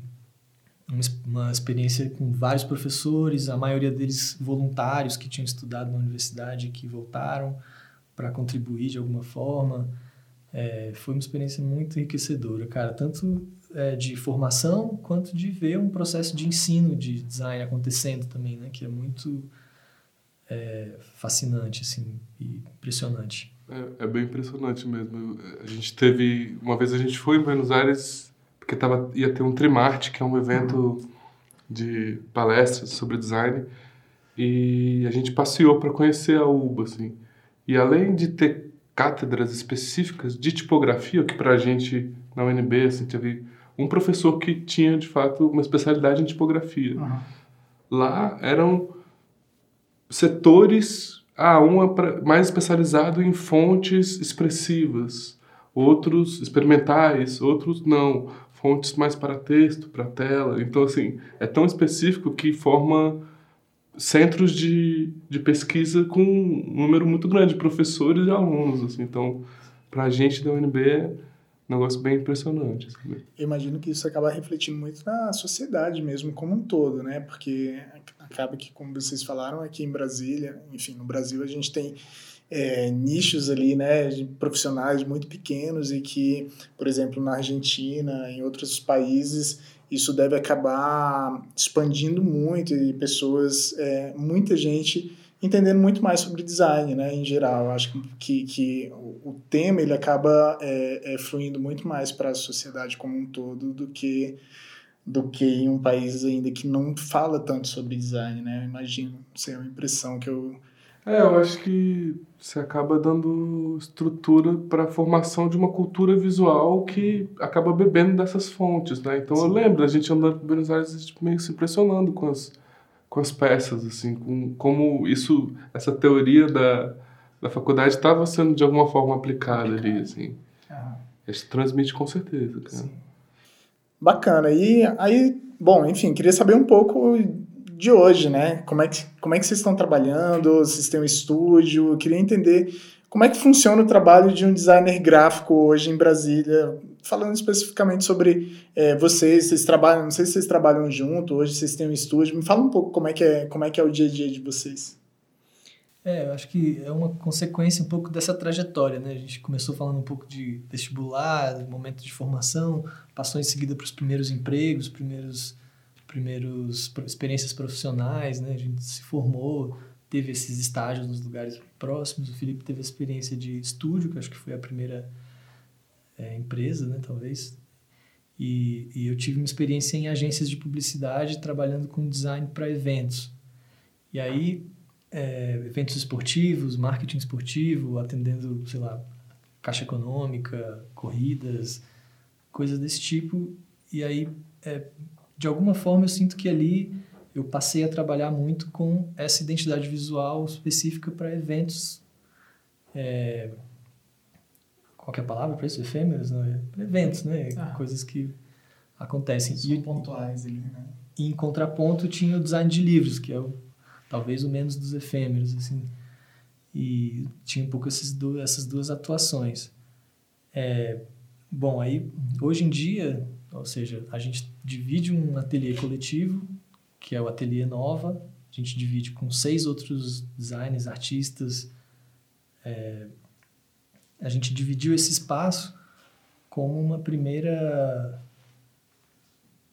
uma experiência com vários professores, a maioria deles voluntários que tinham estudado na universidade e que voltaram para contribuir de alguma forma. É, foi uma experiência muito enriquecedora, cara, tanto é, de formação quanto de ver um processo de ensino de design acontecendo também, né? Que é muito é, fascinante, assim, e impressionante. É, é bem impressionante mesmo. A gente teve... Uma vez a gente foi em Buenos Aires porque tava, ia ter um Trimarte, que é um evento uhum. de palestras sobre design, e a gente passeou para conhecer a U B A, assim. E além de ter cátedras específicas de tipografia, que para a gente, na U N B, assim, teve um professor que tinha, de fato, uma especialidade em tipografia. Uhum. Lá eram setores, ah, um é pra, mais especializado em fontes expressivas, outros experimentais, outros não, fontes mais para texto, para tela. Então, assim, é tão específico que forma... centros de, de pesquisa com um número muito grande de professores e alunos, assim. Então, para a gente da U N B é um negócio bem impressionante. Assim. Eu imagino que isso acaba refletindo muito na sociedade mesmo, como um todo, né? Porque acaba que, como vocês falaram, aqui em Brasília, enfim, no Brasil a gente tem é, nichos ali, né, de profissionais muito pequenos e que, por exemplo, na Argentina, em outros países... Isso deve acabar expandindo muito e pessoas, é, muita gente entendendo muito mais sobre design, né, em geral. Acho que, que o tema ele acaba é, é, fluindo muito mais para a sociedade como um todo do que, do que em um país ainda que não fala tanto sobre design, né? Eu imagino, isso é uma impressão que eu... É, eu acho que você acaba dando estrutura para a formação de uma cultura visual que acaba bebendo dessas fontes, né? Então, sim, eu lembro, a gente andando por Buenos Aires tipo, meio se impressionando com as, com as peças, assim, com, como isso, essa teoria da, da faculdade estava sendo de alguma forma aplicada Aplicado. ali, assim. Ah. Isso transmite com certeza, cara. Sim. Bacana. E aí, bom, enfim, queria saber um pouco... de hoje, né? Como é que, como é que vocês estão trabalhando? Vocês têm um estúdio? Eu queria entender como é que funciona o trabalho de um designer gráfico hoje em Brasília, falando especificamente sobre é, vocês, vocês trabalham, não sei se vocês trabalham junto, hoje vocês têm um estúdio, me fala um pouco como é que é, como é que é o dia a dia de vocês. É, eu acho que é uma consequência um pouco dessa trajetória, né? A gente começou falando um pouco de vestibular, momento de formação, passou em seguida para os primeiros empregos, primeiros... primeiros experiências profissionais, né? A gente se formou, teve esses estágios nos lugares próximos. O Felipe teve a experiência de estúdio, que acho que foi a primeira é, empresa, né? Talvez. E, e eu tive uma experiência em agências de publicidade, trabalhando com design para eventos. E aí, é, eventos esportivos, marketing esportivo, atendendo, sei lá, caixa econômica, corridas, coisas desse tipo. E aí... É, de alguma forma, eu sinto que ali eu passei a trabalhar muito com essa identidade visual específica para eventos... É, qual que é a palavra para isso? Efêmeros? Não é? Eventos, né? Ah, coisas que acontecem. E, pontuais ali, né? E em contraponto tinha o design de livros, que é o, talvez o menos dos efêmeros, assim. E tinha um pouco esses do, essas duas atuações. É, bom, aí, hoje em dia... Ou seja, a gente divide um ateliê coletivo, que é o Ateliê Nova. A gente divide com seis outros designers, artistas. É, a gente dividiu esse espaço como uma primeira,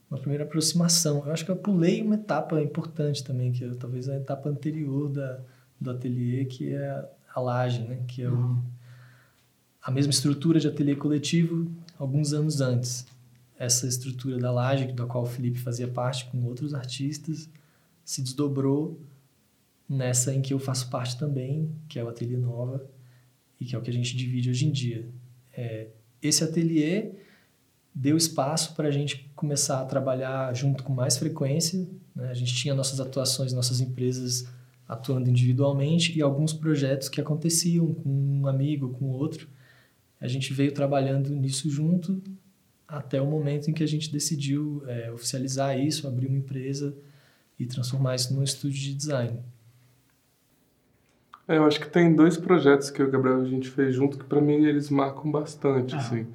uma primeira aproximação. Eu acho que eu pulei uma etapa importante também, que é talvez a etapa anterior da, do ateliê, que é a Laje, né? Que é o, a mesma estrutura de ateliê coletivo alguns anos antes. Essa estrutura da Laje, da qual o Felipe fazia parte com outros artistas, se desdobrou nessa em que eu faço parte também, que é o Ateliê Nova, e que é o que a gente divide hoje em dia. É, esse ateliê deu espaço para a gente começar a trabalhar junto com mais frequência, né? A gente tinha nossas atuações, nossas empresas atuando individualmente, e alguns projetos que aconteciam com um amigo, com outro. A gente veio trabalhando nisso junto, até o momento em que a gente decidiu é, oficializar isso, abrir uma empresa e transformar isso num estúdio de design. É, eu acho que tem dois projetos que eu e o Gabriel a gente fez junto que, para mim, eles marcam bastante. Ah. Assim.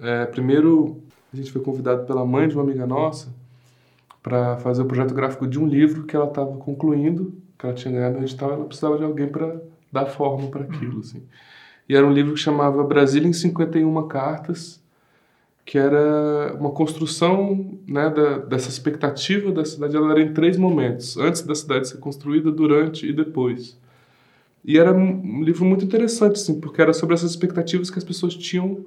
É, primeiro, a gente foi convidado pela mãe de uma amiga nossa para fazer o projeto gráfico de um livro que ela estava concluindo, que ela tinha ganhado no edital, ela precisava de alguém para dar forma para aquilo. Assim. E era um livro que chamava Brasília em cinquenta e uma Cartas, que era uma construção, né, da, dessa expectativa da cidade. Ela era em três momentos, antes da cidade ser construída, durante e depois. E era um livro muito interessante, assim, porque era sobre essas expectativas que as pessoas tinham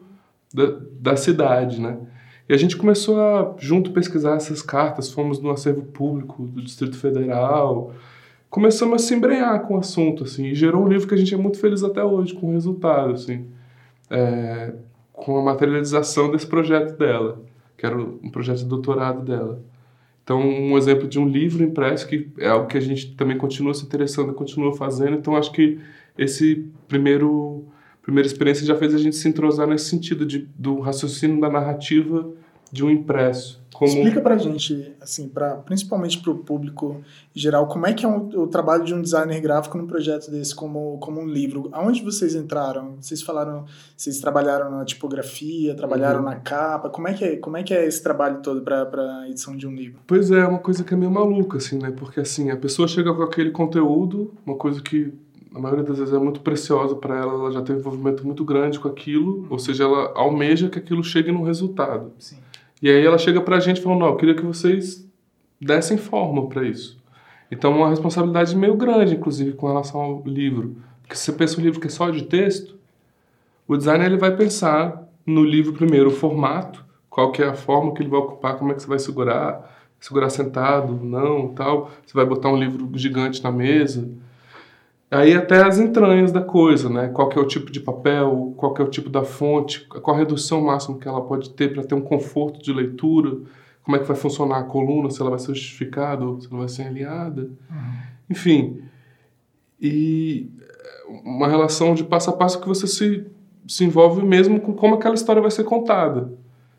da, da cidade, né? E a gente começou a, junto, pesquisar essas cartas, fomos no acervo público do Distrito Federal, começamos a se embrenhar com o assunto, assim, e gerou um livro que a gente é muito feliz até hoje com o resultado, assim, é, com a materialização desse projeto dela, que era um projeto de doutorado dela. Então, um exemplo de um livro impresso, que é algo que a gente também continua se interessando, continua fazendo. Então, acho que esse primeiro, primeira experiência já fez a gente se entrosar nesse sentido de, do raciocínio da narrativa de um impresso. Como... Explica pra gente, assim, pra, principalmente pro público geral, como é que é um, o trabalho de um designer gráfico num projeto desse como, como um livro. Aonde vocês entraram? Vocês falaram, vocês trabalharam na tipografia, trabalharam uhum. na capa, como é, que é, como é que é esse trabalho todo pra, pra edição de um livro? Pois é, é uma coisa que é meio maluca, assim, né, porque assim, a pessoa chega com aquele conteúdo, uma coisa que a maioria das vezes é muito preciosa para ela, ela já tem um envolvimento muito grande com aquilo, ou seja, ela almeja que aquilo chegue num resultado. Sim. E aí ela chega pra gente falando, não, eu queria que vocês dessem forma para isso. Então é uma responsabilidade meio grande, inclusive, com relação ao livro. Porque se você pensa um livro que é só de texto, o designer ele vai pensar no livro primeiro, o formato, qual que é a forma que ele vai ocupar, como é que você vai segurar, segurar sentado, não, tal. Você vai botar um livro gigante na mesa. Aí até as entranhas da coisa, né? Qual que é o tipo de papel, qual que é o tipo da fonte, qual a redução máxima que ela pode ter para ter um conforto de leitura, como é que vai funcionar a coluna, se ela vai ser justificada ou se ela vai ser alinhada. Uhum. Enfim, e uma relação de passo a passo que você se, se envolve mesmo com como aquela história vai ser contada.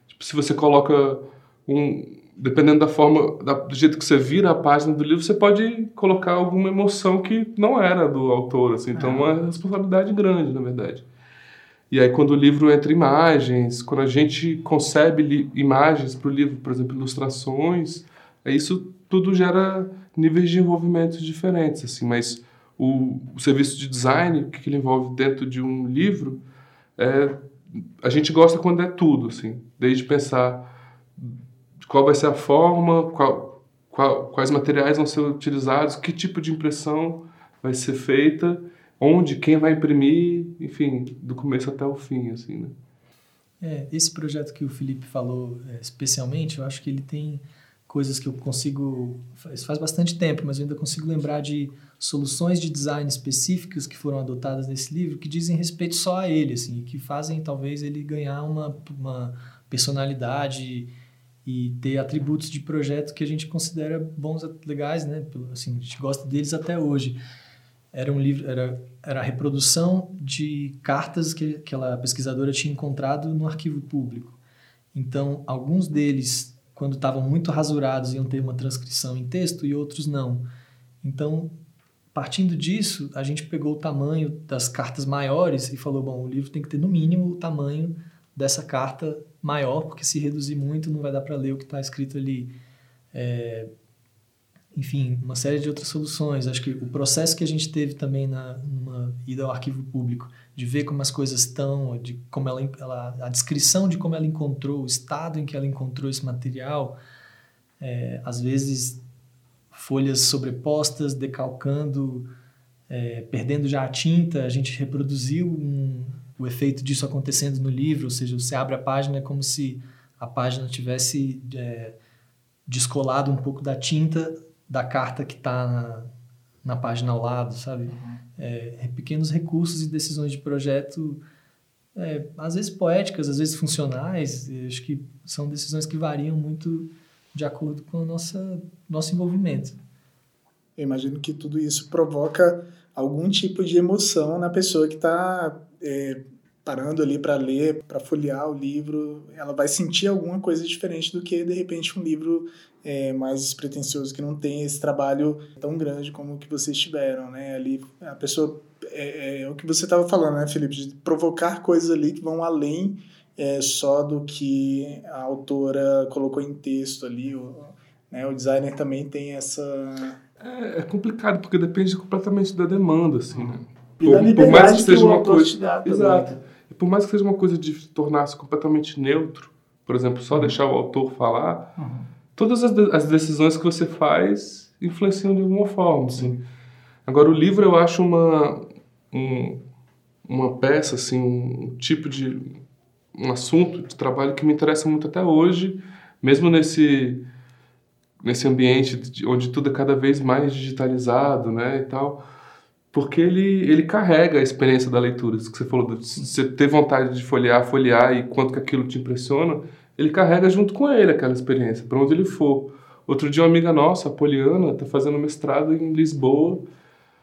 Tipo, se você coloca um... Dependendo da forma, da, do jeito que você vira a página do livro, você pode colocar alguma emoção que não era do autor, assim. Então, é uma responsabilidade grande, na verdade. E aí, quando o livro entra imagens, quando a gente concebe li, imagens para o livro, por exemplo, ilustrações, isso tudo gera níveis de envolvimento diferentes, assim. Mas o, o serviço de design que ele envolve dentro de um livro, é, a gente gosta quando é tudo, assim. Desde pensar... Qual vai ser a forma, qual, qual, quais materiais vão ser utilizados, que tipo de impressão vai ser feita, onde, quem vai imprimir, enfim, do começo até o fim, assim, né? É, esse projeto que o Felipe falou é, especialmente, eu acho que ele tem coisas que eu consigo... Isso faz bastante tempo, mas eu ainda consigo lembrar de soluções de design específicas que foram adotadas nesse livro que dizem respeito só a ele, assim, que fazem talvez ele ganhar uma, uma personalidade... e ter atributos de projeto que a gente considera bons, legais, né? Assim, a gente gosta deles até hoje. Era um livro, era, era a reprodução de cartas que aquela pesquisadora tinha encontrado no arquivo público. Então, alguns deles, quando estavam muito rasurados, iam ter uma transcrição em texto e outros não. Então, partindo disso, a gente pegou o tamanho das cartas maiores e falou, bom, o livro tem que ter no mínimo o tamanho dessa carta maior, porque se reduzir muito não vai dar para ler o que está escrito ali. É, enfim, uma série de outras soluções. Acho que o processo que a gente teve também na numa ida ao arquivo público, de ver como as coisas estão, de como ela, ela, a descrição de como ela encontrou, o estado em que ela encontrou esse material, é, às vezes folhas sobrepostas, decalcando, é, perdendo já a tinta, a gente reproduziu um... o efeito disso acontecendo no livro, ou seja, você abre a página, é como se a página tivesse é, descolado um pouco da tinta da carta que está na, na página ao lado, sabe? Uhum. É, pequenos recursos e decisões de projeto, é, às vezes poéticas, às vezes funcionais, acho que são decisões que variam muito de acordo com o nossa, nosso envolvimento. Eu imagino que tudo isso provoca algum tipo de emoção na pessoa que está... É, parando ali para ler, para folhear o livro, ela vai sentir alguma coisa diferente do que, de repente, um livro é, mais despretensioso, que não tem esse trabalho tão grande como o que vocês tiveram, né? Ali, a pessoa... É, é o que você estava falando, né, Felipe? De provocar coisas ali que vão além é, só do que a autora colocou em texto ali. O, né, o designer também tem essa... É, é complicado, porque depende completamente da demanda, assim, né? E por, por mais que, que seja uma coisa, exato. E por mais que seja uma coisa de tornar-se completamente neutro, por exemplo, só deixar o autor falar, uhum. todas as, de, as decisões que você faz influenciam de alguma forma, assim. Agora, o livro eu acho uma um, uma peça, assim, um tipo de um assunto de trabalho que me interessa muito até hoje, mesmo nesse nesse ambiente de, onde tudo é cada vez mais digitalizado, né, e tal. Porque ele, ele carrega a experiência da leitura. Isso que você falou, de você ter vontade de folhear, folhear e quanto que aquilo te impressiona, ele carrega junto com ele aquela experiência, para onde ele for. Outro dia uma amiga nossa, a Poliana, está fazendo mestrado em Lisboa,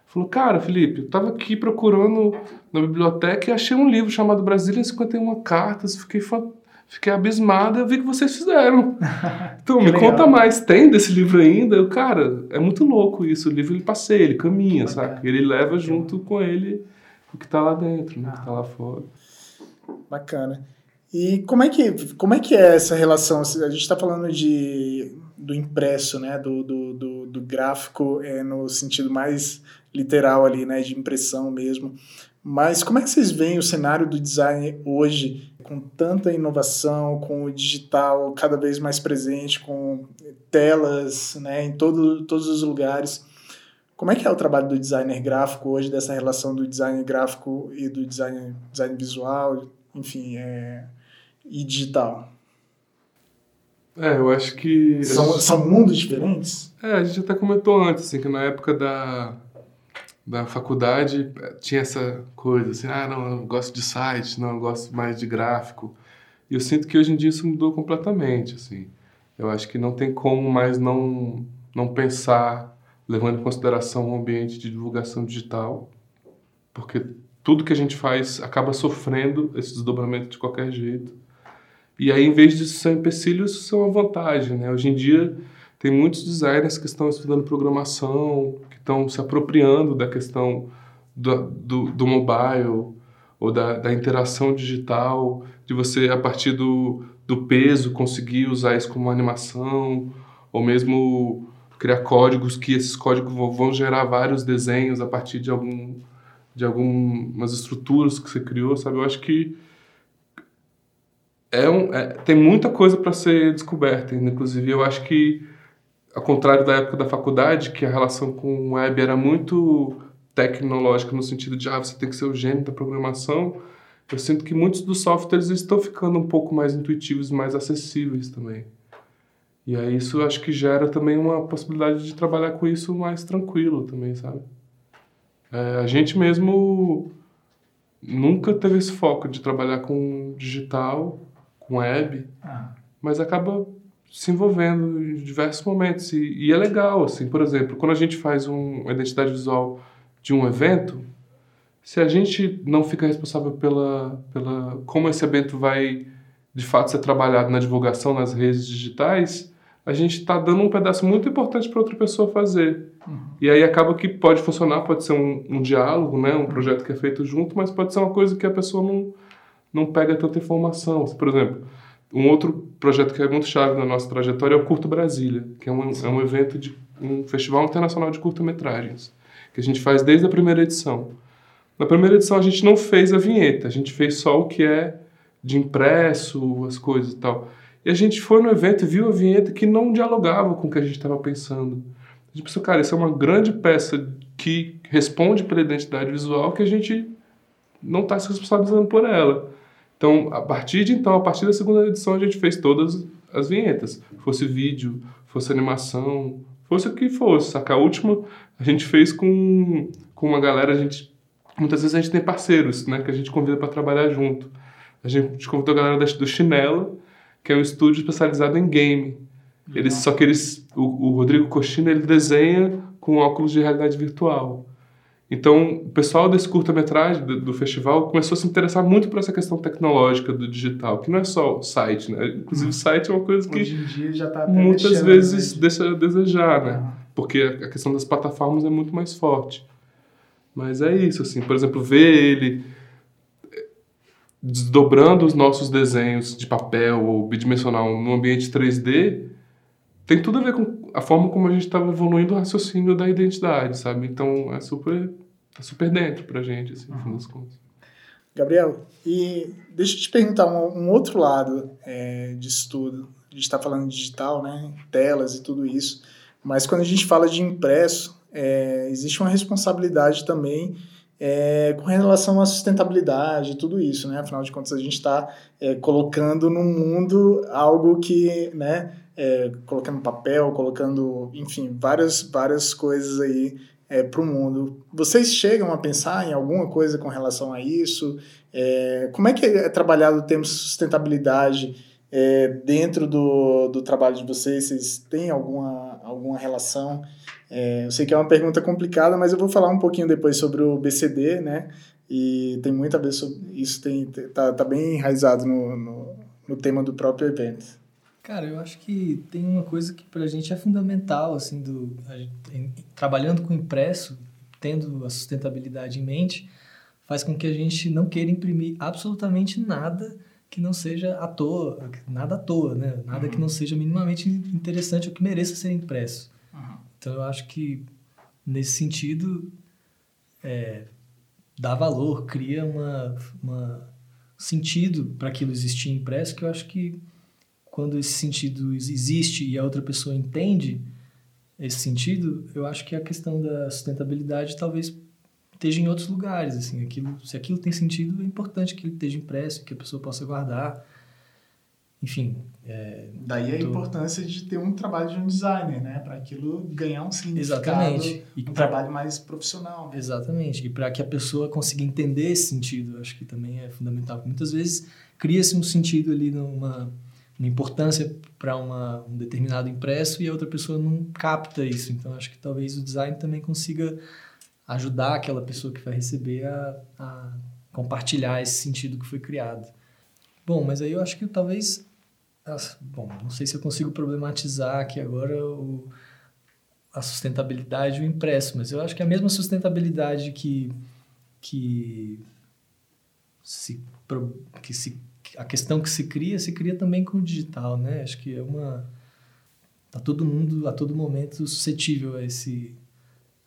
falou, cara, Felipe, eu estava aqui procurando na biblioteca e achei um livro chamado Brasília em cinquenta e um Cartas, fiquei, fa... fiquei abismada, eu vi que vocês fizeram. Então, me legal. Conta mais, tem desse livro ainda? Eu, cara, é muito louco isso, o livro ele passeia, ele caminha, que saca? Bacana. Ele leva junto com ele o que está lá dentro, né? Ah. O que está lá fora. Bacana. E como é que, como é, que é essa relação? A gente está falando de... do impresso, né, do, do, do, do gráfico, é, no sentido mais literal ali, né, de impressão mesmo. Mas como é que vocês veem o cenário do design hoje, com tanta inovação, com o digital cada vez mais presente, com telas, né, em todo, todos os lugares? Como é que é o trabalho do designer gráfico hoje, dessa relação do design gráfico e do design, design visual, enfim, é, e digital? É, eu acho que... São, gente, são mundos diferentes? É, a gente até comentou antes, assim, que na época da, da faculdade tinha essa coisa, assim, ah, não, eu gosto de site, não, eu gosto mais de gráfico. E eu sinto que hoje em dia isso mudou completamente, assim. Eu acho que não tem como mais não, não pensar, levando em consideração o ambiente de divulgação digital, porque tudo que a gente faz acaba sofrendo esse desdobramento de qualquer jeito. E aí, em vez disso ser empecilho, isso ser uma vantagem, né? Hoje em dia, tem muitos designers que estão estudando programação, que estão se apropriando da questão do, do, do mobile ou da, da interação digital, de você, a partir do, do peso, conseguir usar isso como animação, ou mesmo criar códigos que esses códigos vão, vão gerar vários desenhos a partir de, algum, de algumas estruturas que você criou, sabe? Eu acho que É um, é, tem muita coisa para ser descoberta, inclusive eu acho que, ao contrário da época da faculdade, que a relação com o web era muito tecnológica, no sentido de, ah, você tem que ser o gênio da programação, eu sinto que muitos dos softwares estão ficando um pouco mais intuitivos, mais acessíveis também. E aí isso eu acho que gera também uma possibilidade de trabalhar com isso mais tranquilo também, sabe? É, a gente mesmo nunca teve esse foco de trabalhar com digital, web, ah. mas acaba se envolvendo em diversos momentos e, e é legal, assim, por exemplo, quando a gente faz um, uma identidade visual de um evento, se a gente não fica responsável pela, pela como esse evento vai de fato ser trabalhado na divulgação nas redes digitais, a gente está dando um pedaço muito importante para outra pessoa fazer, uhum. e aí acaba que pode funcionar, pode ser um, um diálogo, né, um projeto que é feito junto, mas pode ser uma coisa que a pessoa não não pega tanta informação. Por exemplo, um outro projeto que é muito chave na nossa trajetória é o Curto Brasília, que é um, é um evento, de um festival internacional de curta-metragens, que a gente faz desde a primeira edição. Na primeira edição a gente não fez a vinheta, a gente fez só o que é de impresso, as coisas e tal. E a gente foi no evento e viu a vinheta que não dialogava com o que a gente estava pensando. A gente pensou, cara, isso é uma grande peça que responde pela identidade visual que a gente não está se responsabilizando por ela. Então, a partir de então, a partir da segunda edição, a gente fez todas as vinhetas. Fosse vídeo, fosse animação, fosse o que fosse. Saca? A última a gente fez com, com uma galera, a gente, muitas vezes a gente tem parceiros, né, que a gente convida para trabalhar junto. A gente convidou a galera da, do Chinelo, que é um estúdio especializado em game. Eles, só que eles, o, o Rodrigo Cochina, ele desenha com óculos de realidade virtual. Então, o pessoal desse curta-metragem do, do festival começou a se interessar muito por essa questão tecnológica do digital, que não é só o site, né? Inclusive, o site é uma coisa que hoje em dia já tá até muitas vezes deixa a desejar, né? Ah. Porque a questão das plataformas é muito mais forte. Mas é isso, assim. Por exemplo, ver ele desdobrando os nossos desenhos de papel ou bidimensional num ambiente três D tem tudo a ver com a forma como a gente estava evoluindo o raciocínio da identidade, sabe? Então, é super tá super dentro pra gente, assim, no fim das contas. Gabriel, e deixa eu te perguntar um, um outro lado é, disso tudo. A gente está falando de digital, né, telas e tudo isso, mas quando a gente fala de impresso, é, existe uma responsabilidade também é, com relação à sustentabilidade e tudo isso, né? Afinal de contas, a gente está é, colocando no mundo algo que, né, é, colocando papel, colocando, enfim, várias, várias coisas aí é, para o mundo. Vocês chegam a pensar em alguma coisa com relação a isso? É, como é que é trabalhado o termo sustentabilidade é, dentro do, do trabalho de vocês? Vocês têm alguma, alguma relação? É, eu sei que é uma pergunta complicada, mas eu vou falar um pouquinho depois sobre o B C D, né? E tem muito a ver sobre isso, tem, tá, tá bem enraizado no, no, no tema do próprio evento. Cara, eu acho que tem uma coisa que pra gente é fundamental, assim, do, a gente, em, trabalhando com impresso, tendo a sustentabilidade em mente, faz com que a gente não queira imprimir absolutamente nada que não seja à toa, nada à toa, né? Nada uhum. que não seja minimamente interessante ou que mereça ser impresso. Então, eu acho que, nesse sentido, é, dá valor, cria uma, uma sentido para aquilo existir impresso, que eu acho que quando esse sentido existe e a outra pessoa entende esse sentido, eu acho que a questão da sustentabilidade talvez esteja em outros lugares. Assim, aquilo, se aquilo tem sentido, é importante que ele esteja impresso, que a pessoa possa guardar. Enfim, é, daí a tô... importância de ter um trabalho de um designer, né? Para aquilo ganhar um significado, exatamente. E um pra... trabalho mais profissional. Né? Exatamente, e para que a pessoa consiga entender esse sentido, acho que também é fundamental. Muitas vezes cria-se um sentido ali, numa, uma importância para um determinado impresso e a outra pessoa não capta isso. Então, acho que talvez o design também consiga ajudar aquela pessoa que vai receber a, a compartilhar esse sentido que foi criado. Bom, mas aí eu acho que talvez... Bom, não sei se eu consigo problematizar aqui agora o, a sustentabilidade e o impresso, mas eu acho que a mesma sustentabilidade que, que, se, que se, a questão que se cria, se cria também com o digital, né? Acho que é uma... Está todo mundo, a todo momento, suscetível a esse,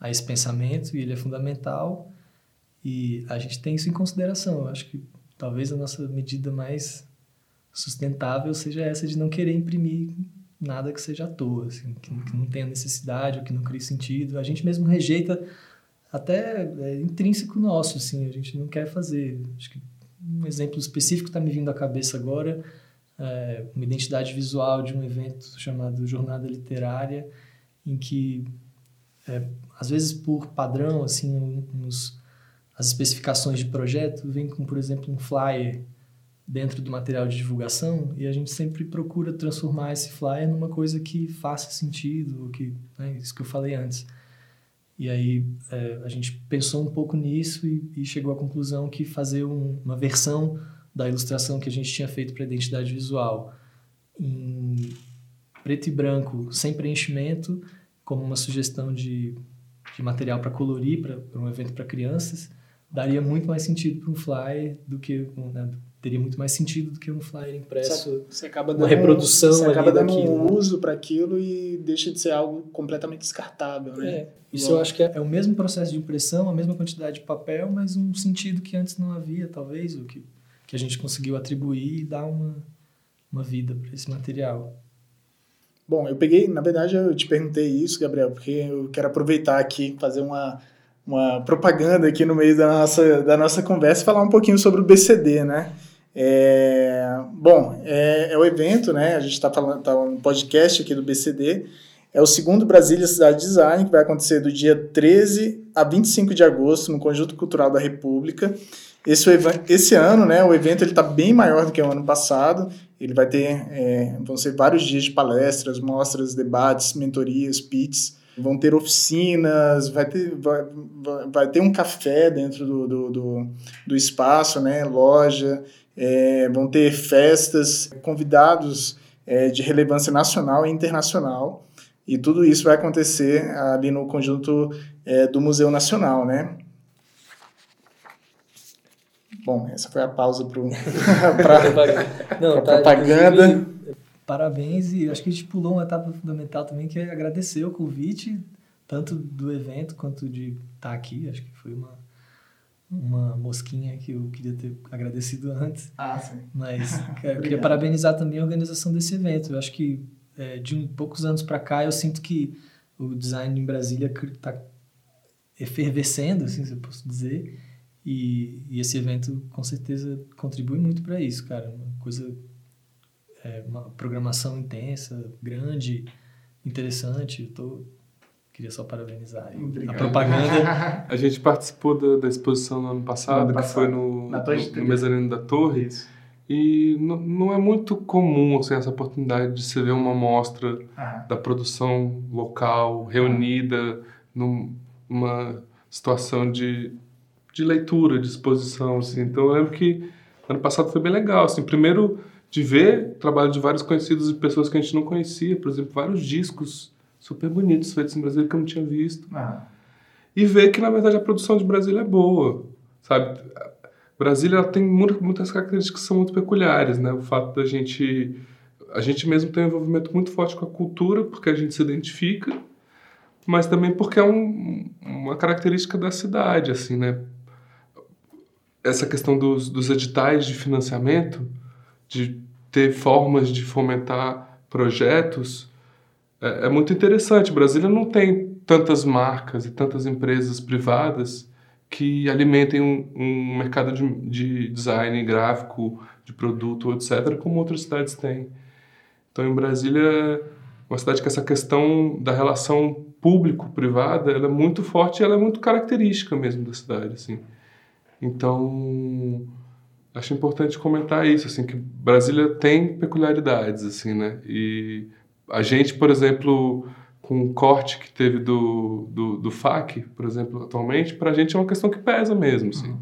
a esse pensamento, e ele é fundamental, e a gente tem isso em consideração. Eu acho que talvez a nossa medida mais sustentável seja essa de não querer imprimir nada que seja à toa, assim, que, que não tenha necessidade ou que não crie sentido. A gente mesmo rejeita, até é intrínseco nosso, assim, a gente não quer fazer. Acho que um exemplo específico está me vindo à cabeça agora, é uma identidade visual de um evento chamado Jornada Literária, em que, é, às vezes por padrão, assim, uns, as especificações de projeto vêm com, por exemplo, um flyer dentro do material de divulgação, e a gente sempre procura transformar esse flyer numa coisa que faça sentido, que, né, isso que eu falei antes. E aí é, a gente pensou um pouco nisso e, e chegou à conclusão que fazer um, uma versão da ilustração que a gente tinha feito para a identidade visual em preto e branco, sem preenchimento, como uma sugestão de, de material para colorir, para um evento para crianças, daria muito mais sentido para um flyer do que... Né, teria muito mais sentido do que um flyer impresso, você acaba dando, uma reprodução você acaba ali dando daquilo, um uso para aquilo e deixa de ser algo completamente descartável, né? É, isso eu acho que é, é o mesmo processo de impressão, a mesma quantidade de papel, mas um sentido que antes não havia, talvez, ou que, que a gente conseguiu atribuir e dar uma, uma vida para esse material. Bom, eu peguei, na verdade eu te perguntei isso, Gabriel, porque eu quero aproveitar aqui, fazer uma... uma propaganda aqui no meio da nossa, da nossa conversa e falar um pouquinho sobre o B C D, né? É, bom, é, é o evento, né? A gente está falando, tá um podcast aqui do B C D, é o segundo Brasília Cidade Design, que vai acontecer do dia treze a vinte e cinco de agosto no Conjunto Cultural da República. Esse, esse ano, né, o evento está bem maior do que o ano passado, ele vai ter, é, vão ser vários dias de palestras, mostras, debates, mentorias, pits. Vão ter oficinas, vai ter, vai, vai ter um café dentro do, do, do, do espaço, né? Loja, é, vão ter festas, convidados é, de relevância nacional e internacional, e tudo isso vai acontecer ali no conjunto é, do Museu Nacional, né? Bom, essa foi a pausa para a propaganda. Parabéns, e acho que a gente pulou uma etapa fundamental também, que é agradecer o convite, tanto do evento quanto de estar aqui. Acho que foi uma, uma mosquinha que eu queria ter agradecido antes. Ah, sim. Mas eu queria parabenizar também a organização desse evento. Eu acho que é, de um, poucos anos para cá eu sinto que o design em Brasília está efervescendo, assim, se eu posso dizer. E, e esse evento, com certeza, contribui muito para isso, cara. Uma coisa... É, uma programação intensa, grande, interessante. Eu tô... Queria só parabenizar aí. A propaganda... A gente participou da, da exposição no ano passado, no ano passado que foi no, no, no mezanino da Torre. Isso. E não, não é muito comum, assim, essa oportunidade de se ver uma mostra ah. da produção local, reunida, num, numa situação de... de leitura, de exposição, assim. Então eu lembro que ano passado foi bem legal, assim, primeiro de ver trabalho de vários conhecidos e pessoas que a gente não conhecia, por exemplo, vários discos super bonitos feitos em Brasília que eu não tinha visto, ah. e ver que, na verdade, a produção de Brasília é boa, sabe? Brasília ela tem muitas características que são muito peculiares, né? O fato da gente... A gente mesmo tem um envolvimento muito forte com a cultura, porque a gente se identifica, mas também porque é um, uma característica da cidade, assim, né? Essa questão dos, dos editais de financiamento, de ter formas de fomentar projetos, é, é muito interessante. Brasília não tem tantas marcas e tantas empresas privadas que alimentem um, um mercado de, de design gráfico, de produto, etcétera, como outras cidades têm. Então, em Brasília, uma cidade que essa questão da relação público-privada ela é muito forte e ela é muito característica mesmo da cidade, assim. Então, acho importante comentar isso, assim, que Brasília tem peculiaridades, assim, né? E a gente, por exemplo, com o corte que teve do, do, do F A C, por exemplo, atualmente, pra gente é uma questão que pesa mesmo, assim. Uhum.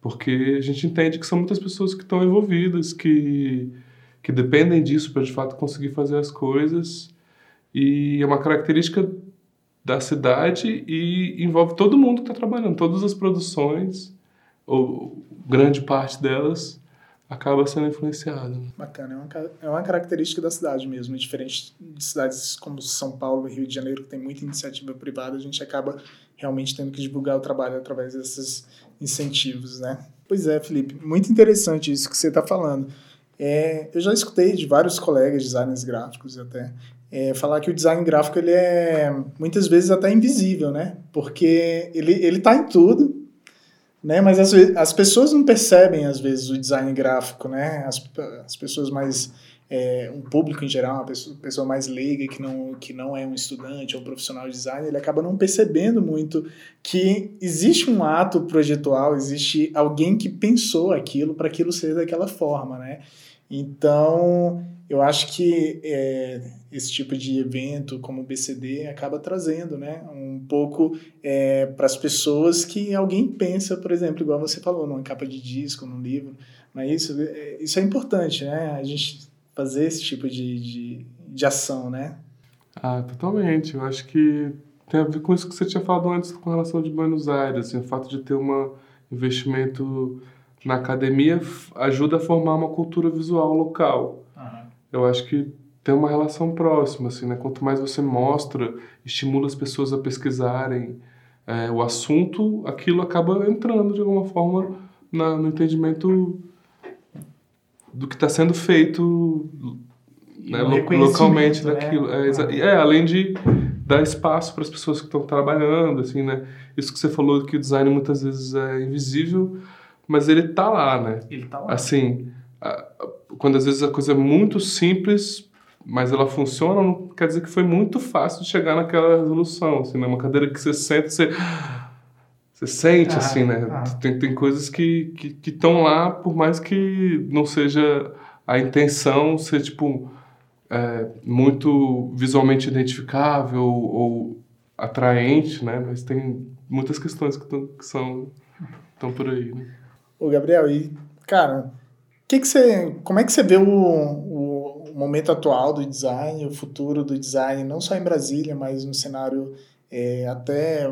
Porque a gente entende que são muitas pessoas que estão envolvidas, que, que dependem disso para, de fato, conseguir fazer as coisas. E é uma característica da cidade e envolve todo mundo que está trabalhando, todas as produções... ou grande parte delas, acaba sendo influenciada. Bacana, é uma, é uma característica da cidade mesmo, diferente de cidades como São Paulo e Rio de Janeiro, que tem muita iniciativa privada, a gente acaba realmente tendo que divulgar o trabalho através desses incentivos, né? Pois é, Felipe, muito interessante isso que você está falando. É, eu já escutei de vários colegas, designers gráficos até, É, falar que o design gráfico ele é, muitas vezes, até invisível, né? Porque ele ele está em tudo, né? Mas as, as pessoas não percebem, às vezes, o design gráfico, né? As, as pessoas mais... É, um público, em geral, uma pessoa, pessoa mais leiga, que não, que não é um estudante ou um profissional de design, ele acaba não percebendo muito que existe um ato projetual, existe alguém que pensou aquilo para aquilo ser daquela forma, né? Então, eu acho que é, esse tipo de evento como o B C D acaba trazendo, né, um pouco é, para as pessoas que alguém pensa, por exemplo, igual você falou, numa capa de disco, num livro, mas isso, isso é importante, né, a gente fazer esse tipo de, de, de ação, né? Ah, totalmente, eu acho que tem a ver com isso que você tinha falado antes com relação de Buenos Aires, assim, o fato de ter um investimento na academia ajuda a formar uma cultura visual local. Eu acho que tem uma relação próxima, assim, né? Quanto mais você mostra, estimula as pessoas a pesquisarem é, o assunto, aquilo acaba entrando, de alguma forma, na, no entendimento do que está sendo feito, né, localmente, né? Daquilo. É, é, é, além de dar espaço para as pessoas que estão trabalhando, assim, né? Isso que você falou, que o design muitas vezes é invisível, mas ele está lá, né? Ele está lá. Assim, a, quando às vezes a coisa é muito simples, mas ela funciona, não quer dizer que foi muito fácil de chegar naquela resolução, assim, né? Uma cadeira que você senta, você, você sente, ah, assim, né? Ah. Tem, tem coisas que estão que, que lá, por mais que não seja a intenção ser, tipo, é, muito visualmente identificável ou, ou atraente, né? Mas tem muitas questões que estão que são, por aí, né? Ô, Gabriel, e, cara... Que que você, como é que você vê o, o, o momento atual do design, o futuro do design, não só em Brasília, mas no cenário é, até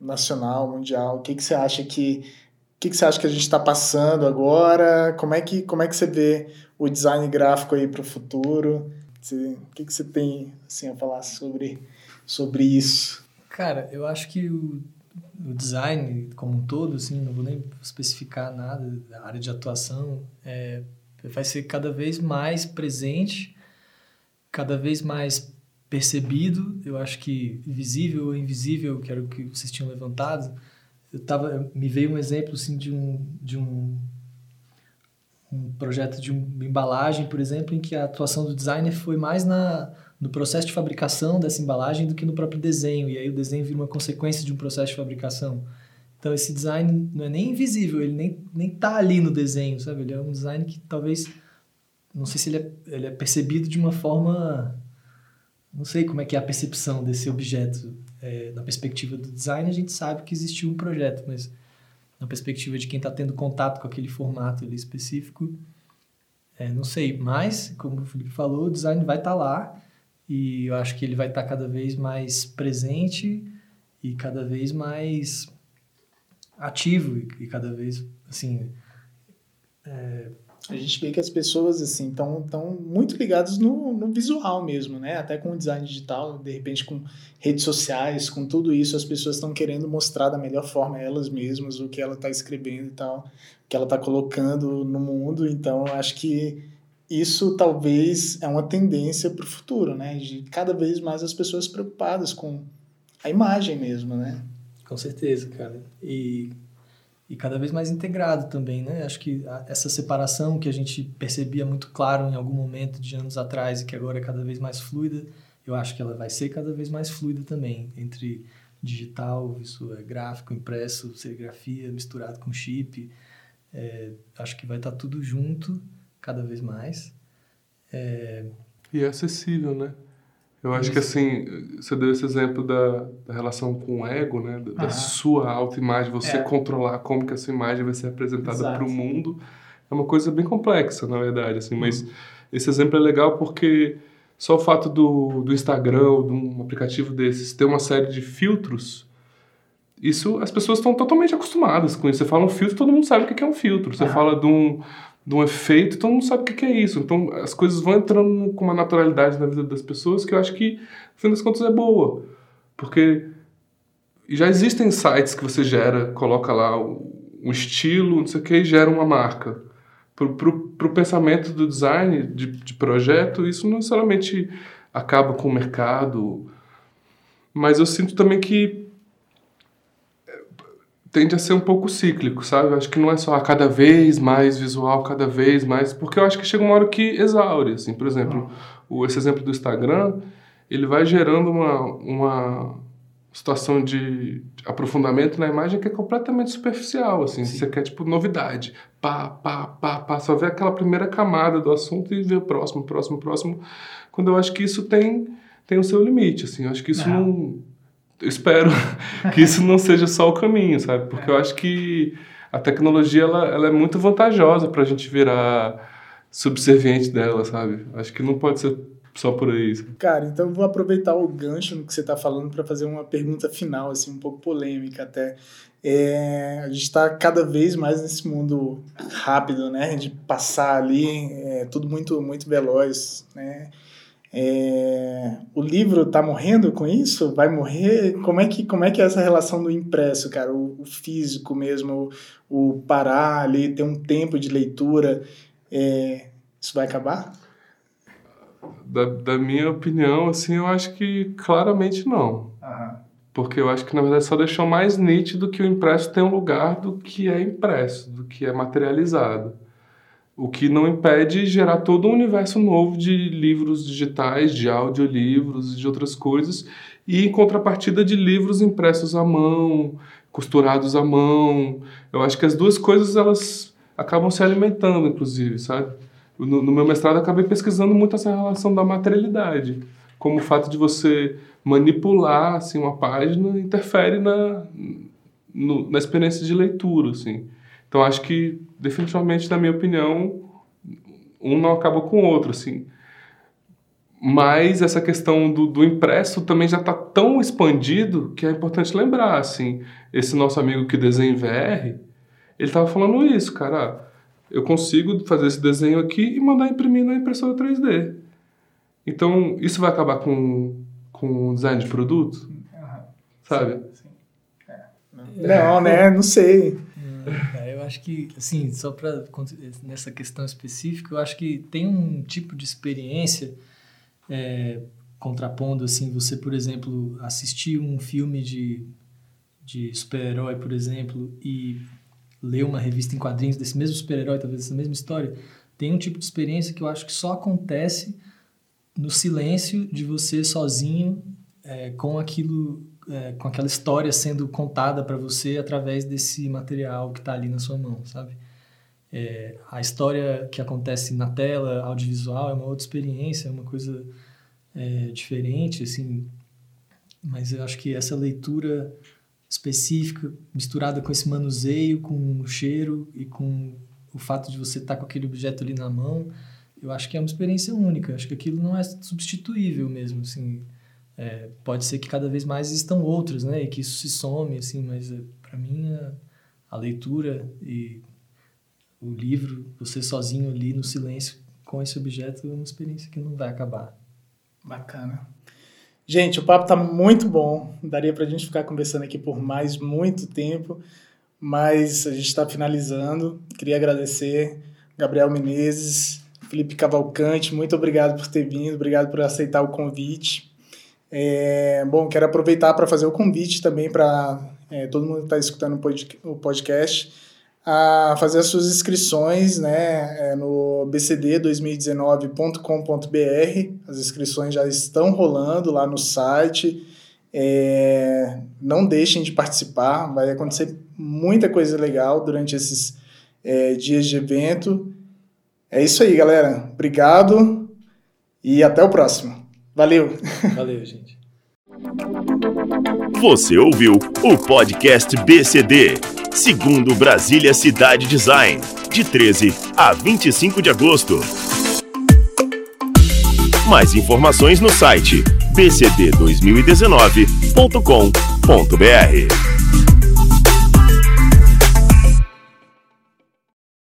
nacional, mundial? O que, que você acha que, que, que você acha que a gente está passando agora? Como é, que, como é que você vê o design gráfico aí para o futuro? O que, que você tem assim, a falar sobre, sobre isso? Cara, eu acho que o, o design como um todo, assim, não vou nem especificar nada da área de atuação, é, vai ser cada vez mais presente, cada vez mais percebido. Eu acho que visível ou invisível, que era o que vocês tinham levantado, eu tava, me veio um exemplo assim, de um... De um um projeto de uma embalagem, por exemplo, em que a atuação do designer foi mais na, no processo de fabricação dessa embalagem do que no próprio desenho, e aí o desenho vira uma consequência de um processo de fabricação. Então esse design não é nem invisível, ele nem, nem tá ali no desenho, sabe? Ele é um design que talvez, não sei se ele é, ele é percebido de uma forma, não sei como é que é a percepção desse objeto. É, na perspectiva do design a gente sabe que existiu um projeto, mas na perspectiva de quem está tendo contato com aquele formato ali específico, é, não sei, mas, como o Felipe falou, o design vai estar lá e eu acho que ele vai estar cada vez mais presente e cada vez mais ativo e cada vez, assim... É... A gente vê que as pessoas, assim, estão muito ligadas no, no visual mesmo, né? Até com o design digital, de repente com redes sociais, com tudo isso, as pessoas estão querendo mostrar da melhor forma elas mesmas, o que ela está escrevendo e tal, o que ela está colocando no mundo. Então, acho que isso talvez é uma tendência para o futuro, né? De cada vez mais as pessoas preocupadas com a imagem mesmo, né? Com certeza, cara. E... E cada vez mais integrado também, né? Acho que essa separação que a gente percebia muito claro em algum momento de anos atrás e que agora é cada vez mais fluida, eu acho que ela vai ser cada vez mais fluida também, entre digital, isso é gráfico, impresso, serigrafia, misturado com chip. É, acho que vai estar tudo junto, cada vez mais. É... E é acessível, né? Eu acho que, assim, você deu esse exemplo da, da relação com o ego, né? Da, ah, da sua autoimagem, você é. controlar como que a sua imagem vai ser apresentada para o mundo. É uma coisa bem complexa, na verdade, assim. Mas uhum. esse exemplo é legal porque só o fato do, do Instagram, ou de um aplicativo desses, ter uma série de filtros, isso as pessoas estão totalmente acostumadas com isso. Você fala um filtro, todo mundo sabe o que é um filtro. Você ah. fala de um... de um efeito, então não sabe o que é isso. Então as coisas vão entrando com uma naturalidade na vida das pessoas que eu acho que, no fim das contas, é boa. Porque já existem sites que você gera, coloca lá um estilo, não sei o que, e gera uma marca. Pro, pro, pro pensamento do design, de, de projeto, isso não necessariamente acaba com o mercado. Mas eu sinto também que tende a ser um pouco cíclico, sabe? Eu acho que não é só ah, cada vez mais visual, cada vez mais... Porque eu acho que chega uma hora que exaure, assim. Por exemplo, o, esse exemplo do Instagram, ele vai gerando uma, uma situação de aprofundamento na imagem que é completamente superficial, assim. Sim. Você quer, tipo, novidade. Pá, pá, pá, pá. Só vê aquela primeira camada do assunto e vê o próximo, próximo, próximo. Quando eu acho que isso tem, tem o seu limite, assim. Eu acho que isso não... não... Eu espero que isso não seja só o caminho, sabe? Porque eu acho que a tecnologia, ela, ela é muito vantajosa pra gente virar subserviente dela, sabe? Acho que não pode ser só por aí. Sabe? Cara, então eu vou aproveitar o gancho no que você tá falando pra fazer uma pergunta final, assim, um pouco polêmica até. É, a gente tá cada vez mais nesse mundo rápido, né? De passar ali, é, tudo muito, muito veloz, né? É, o livro tá morrendo com isso? Vai morrer? Como é que, como é que é essa relação do impresso, cara? O, o físico mesmo, o, o parar ali, ter um tempo de leitura, é, isso vai acabar? Da, da minha opinião, assim, eu acho que claramente não. Aham. Porque eu acho que, na verdade, só deixou mais nítido que o impresso tem um lugar do que é impresso, do que é materializado. O que não impede gerar todo um universo novo de livros digitais, de audiolivros, de outras coisas, e em contrapartida de livros impressos à mão, costurados à mão. Eu acho que as duas coisas, elas acabam se alimentando, inclusive, sabe? No, no meu mestrado, eu acabei pesquisando muito essa relação da materialidade, como o fato de você manipular, assim, uma página interfere na, no, na experiência de leitura, assim. Então, acho que, definitivamente, na minha opinião, um não acaba com o outro, assim. Mas essa questão do, do impresso também já está tão expandido que é importante lembrar, assim. Esse nosso amigo que desenha em V R, ele estava falando isso, cara. Eu consigo fazer esse desenho aqui e mandar imprimir na impressora três D. Então, isso vai acabar com, com o design de produto? sabe? Sim. É. Não, é. né? Não sei. Eu acho que, assim, só para nessa questão específica, eu acho que tem um tipo de experiência, é, contrapondo, assim, você, por exemplo, assistir um filme de, de super-herói, por exemplo, e ler uma revista em quadrinhos desse mesmo super-herói, talvez essa mesma história, tem um tipo de experiência que eu acho que só acontece no silêncio de você sozinho, é, com aquilo... É, com aquela história sendo contada para você através desse material que está ali na sua mão, sabe? É, a história que acontece na tela, audiovisual, é uma outra experiência, é uma coisa é, diferente, assim. Mas eu acho que essa leitura específica, misturada com esse manuseio, com o cheiro e com o fato de você estar tá com aquele objeto ali na mão, eu acho que é uma experiência única. Acho que aquilo não é substituível mesmo, assim... É, pode ser que cada vez mais existam outros, né? E que isso se some, assim, mas é, para mim a, a leitura e o livro, você sozinho ali no silêncio com esse objeto, é uma experiência que não vai acabar. Bacana. Gente, o papo tá muito bom. Daria pra gente ficar conversando aqui por mais muito tempo, mas a gente está finalizando. Queria agradecer Gabriel Menezes, Felipe Cavalcante, muito obrigado por ter vindo, obrigado por aceitar o convite. É, bom, quero aproveitar para fazer o convite também para é, todo mundo que está escutando o podcast a fazer as suas inscrições, né, é, no b c d dois mil e dezenove ponto com ponto b r. As inscrições já estão rolando lá no site. É, não deixem de participar, vai acontecer muita coisa legal durante esses é, dias de evento. É isso aí, galera. Obrigado e até o próximo. Valeu. Valeu, gente. Você ouviu o podcast B C D, segundo Brasília Cidade Design, de treze a vinte e cinco de agosto. Mais informações no site b c d dois mil e dezenove ponto com ponto b r.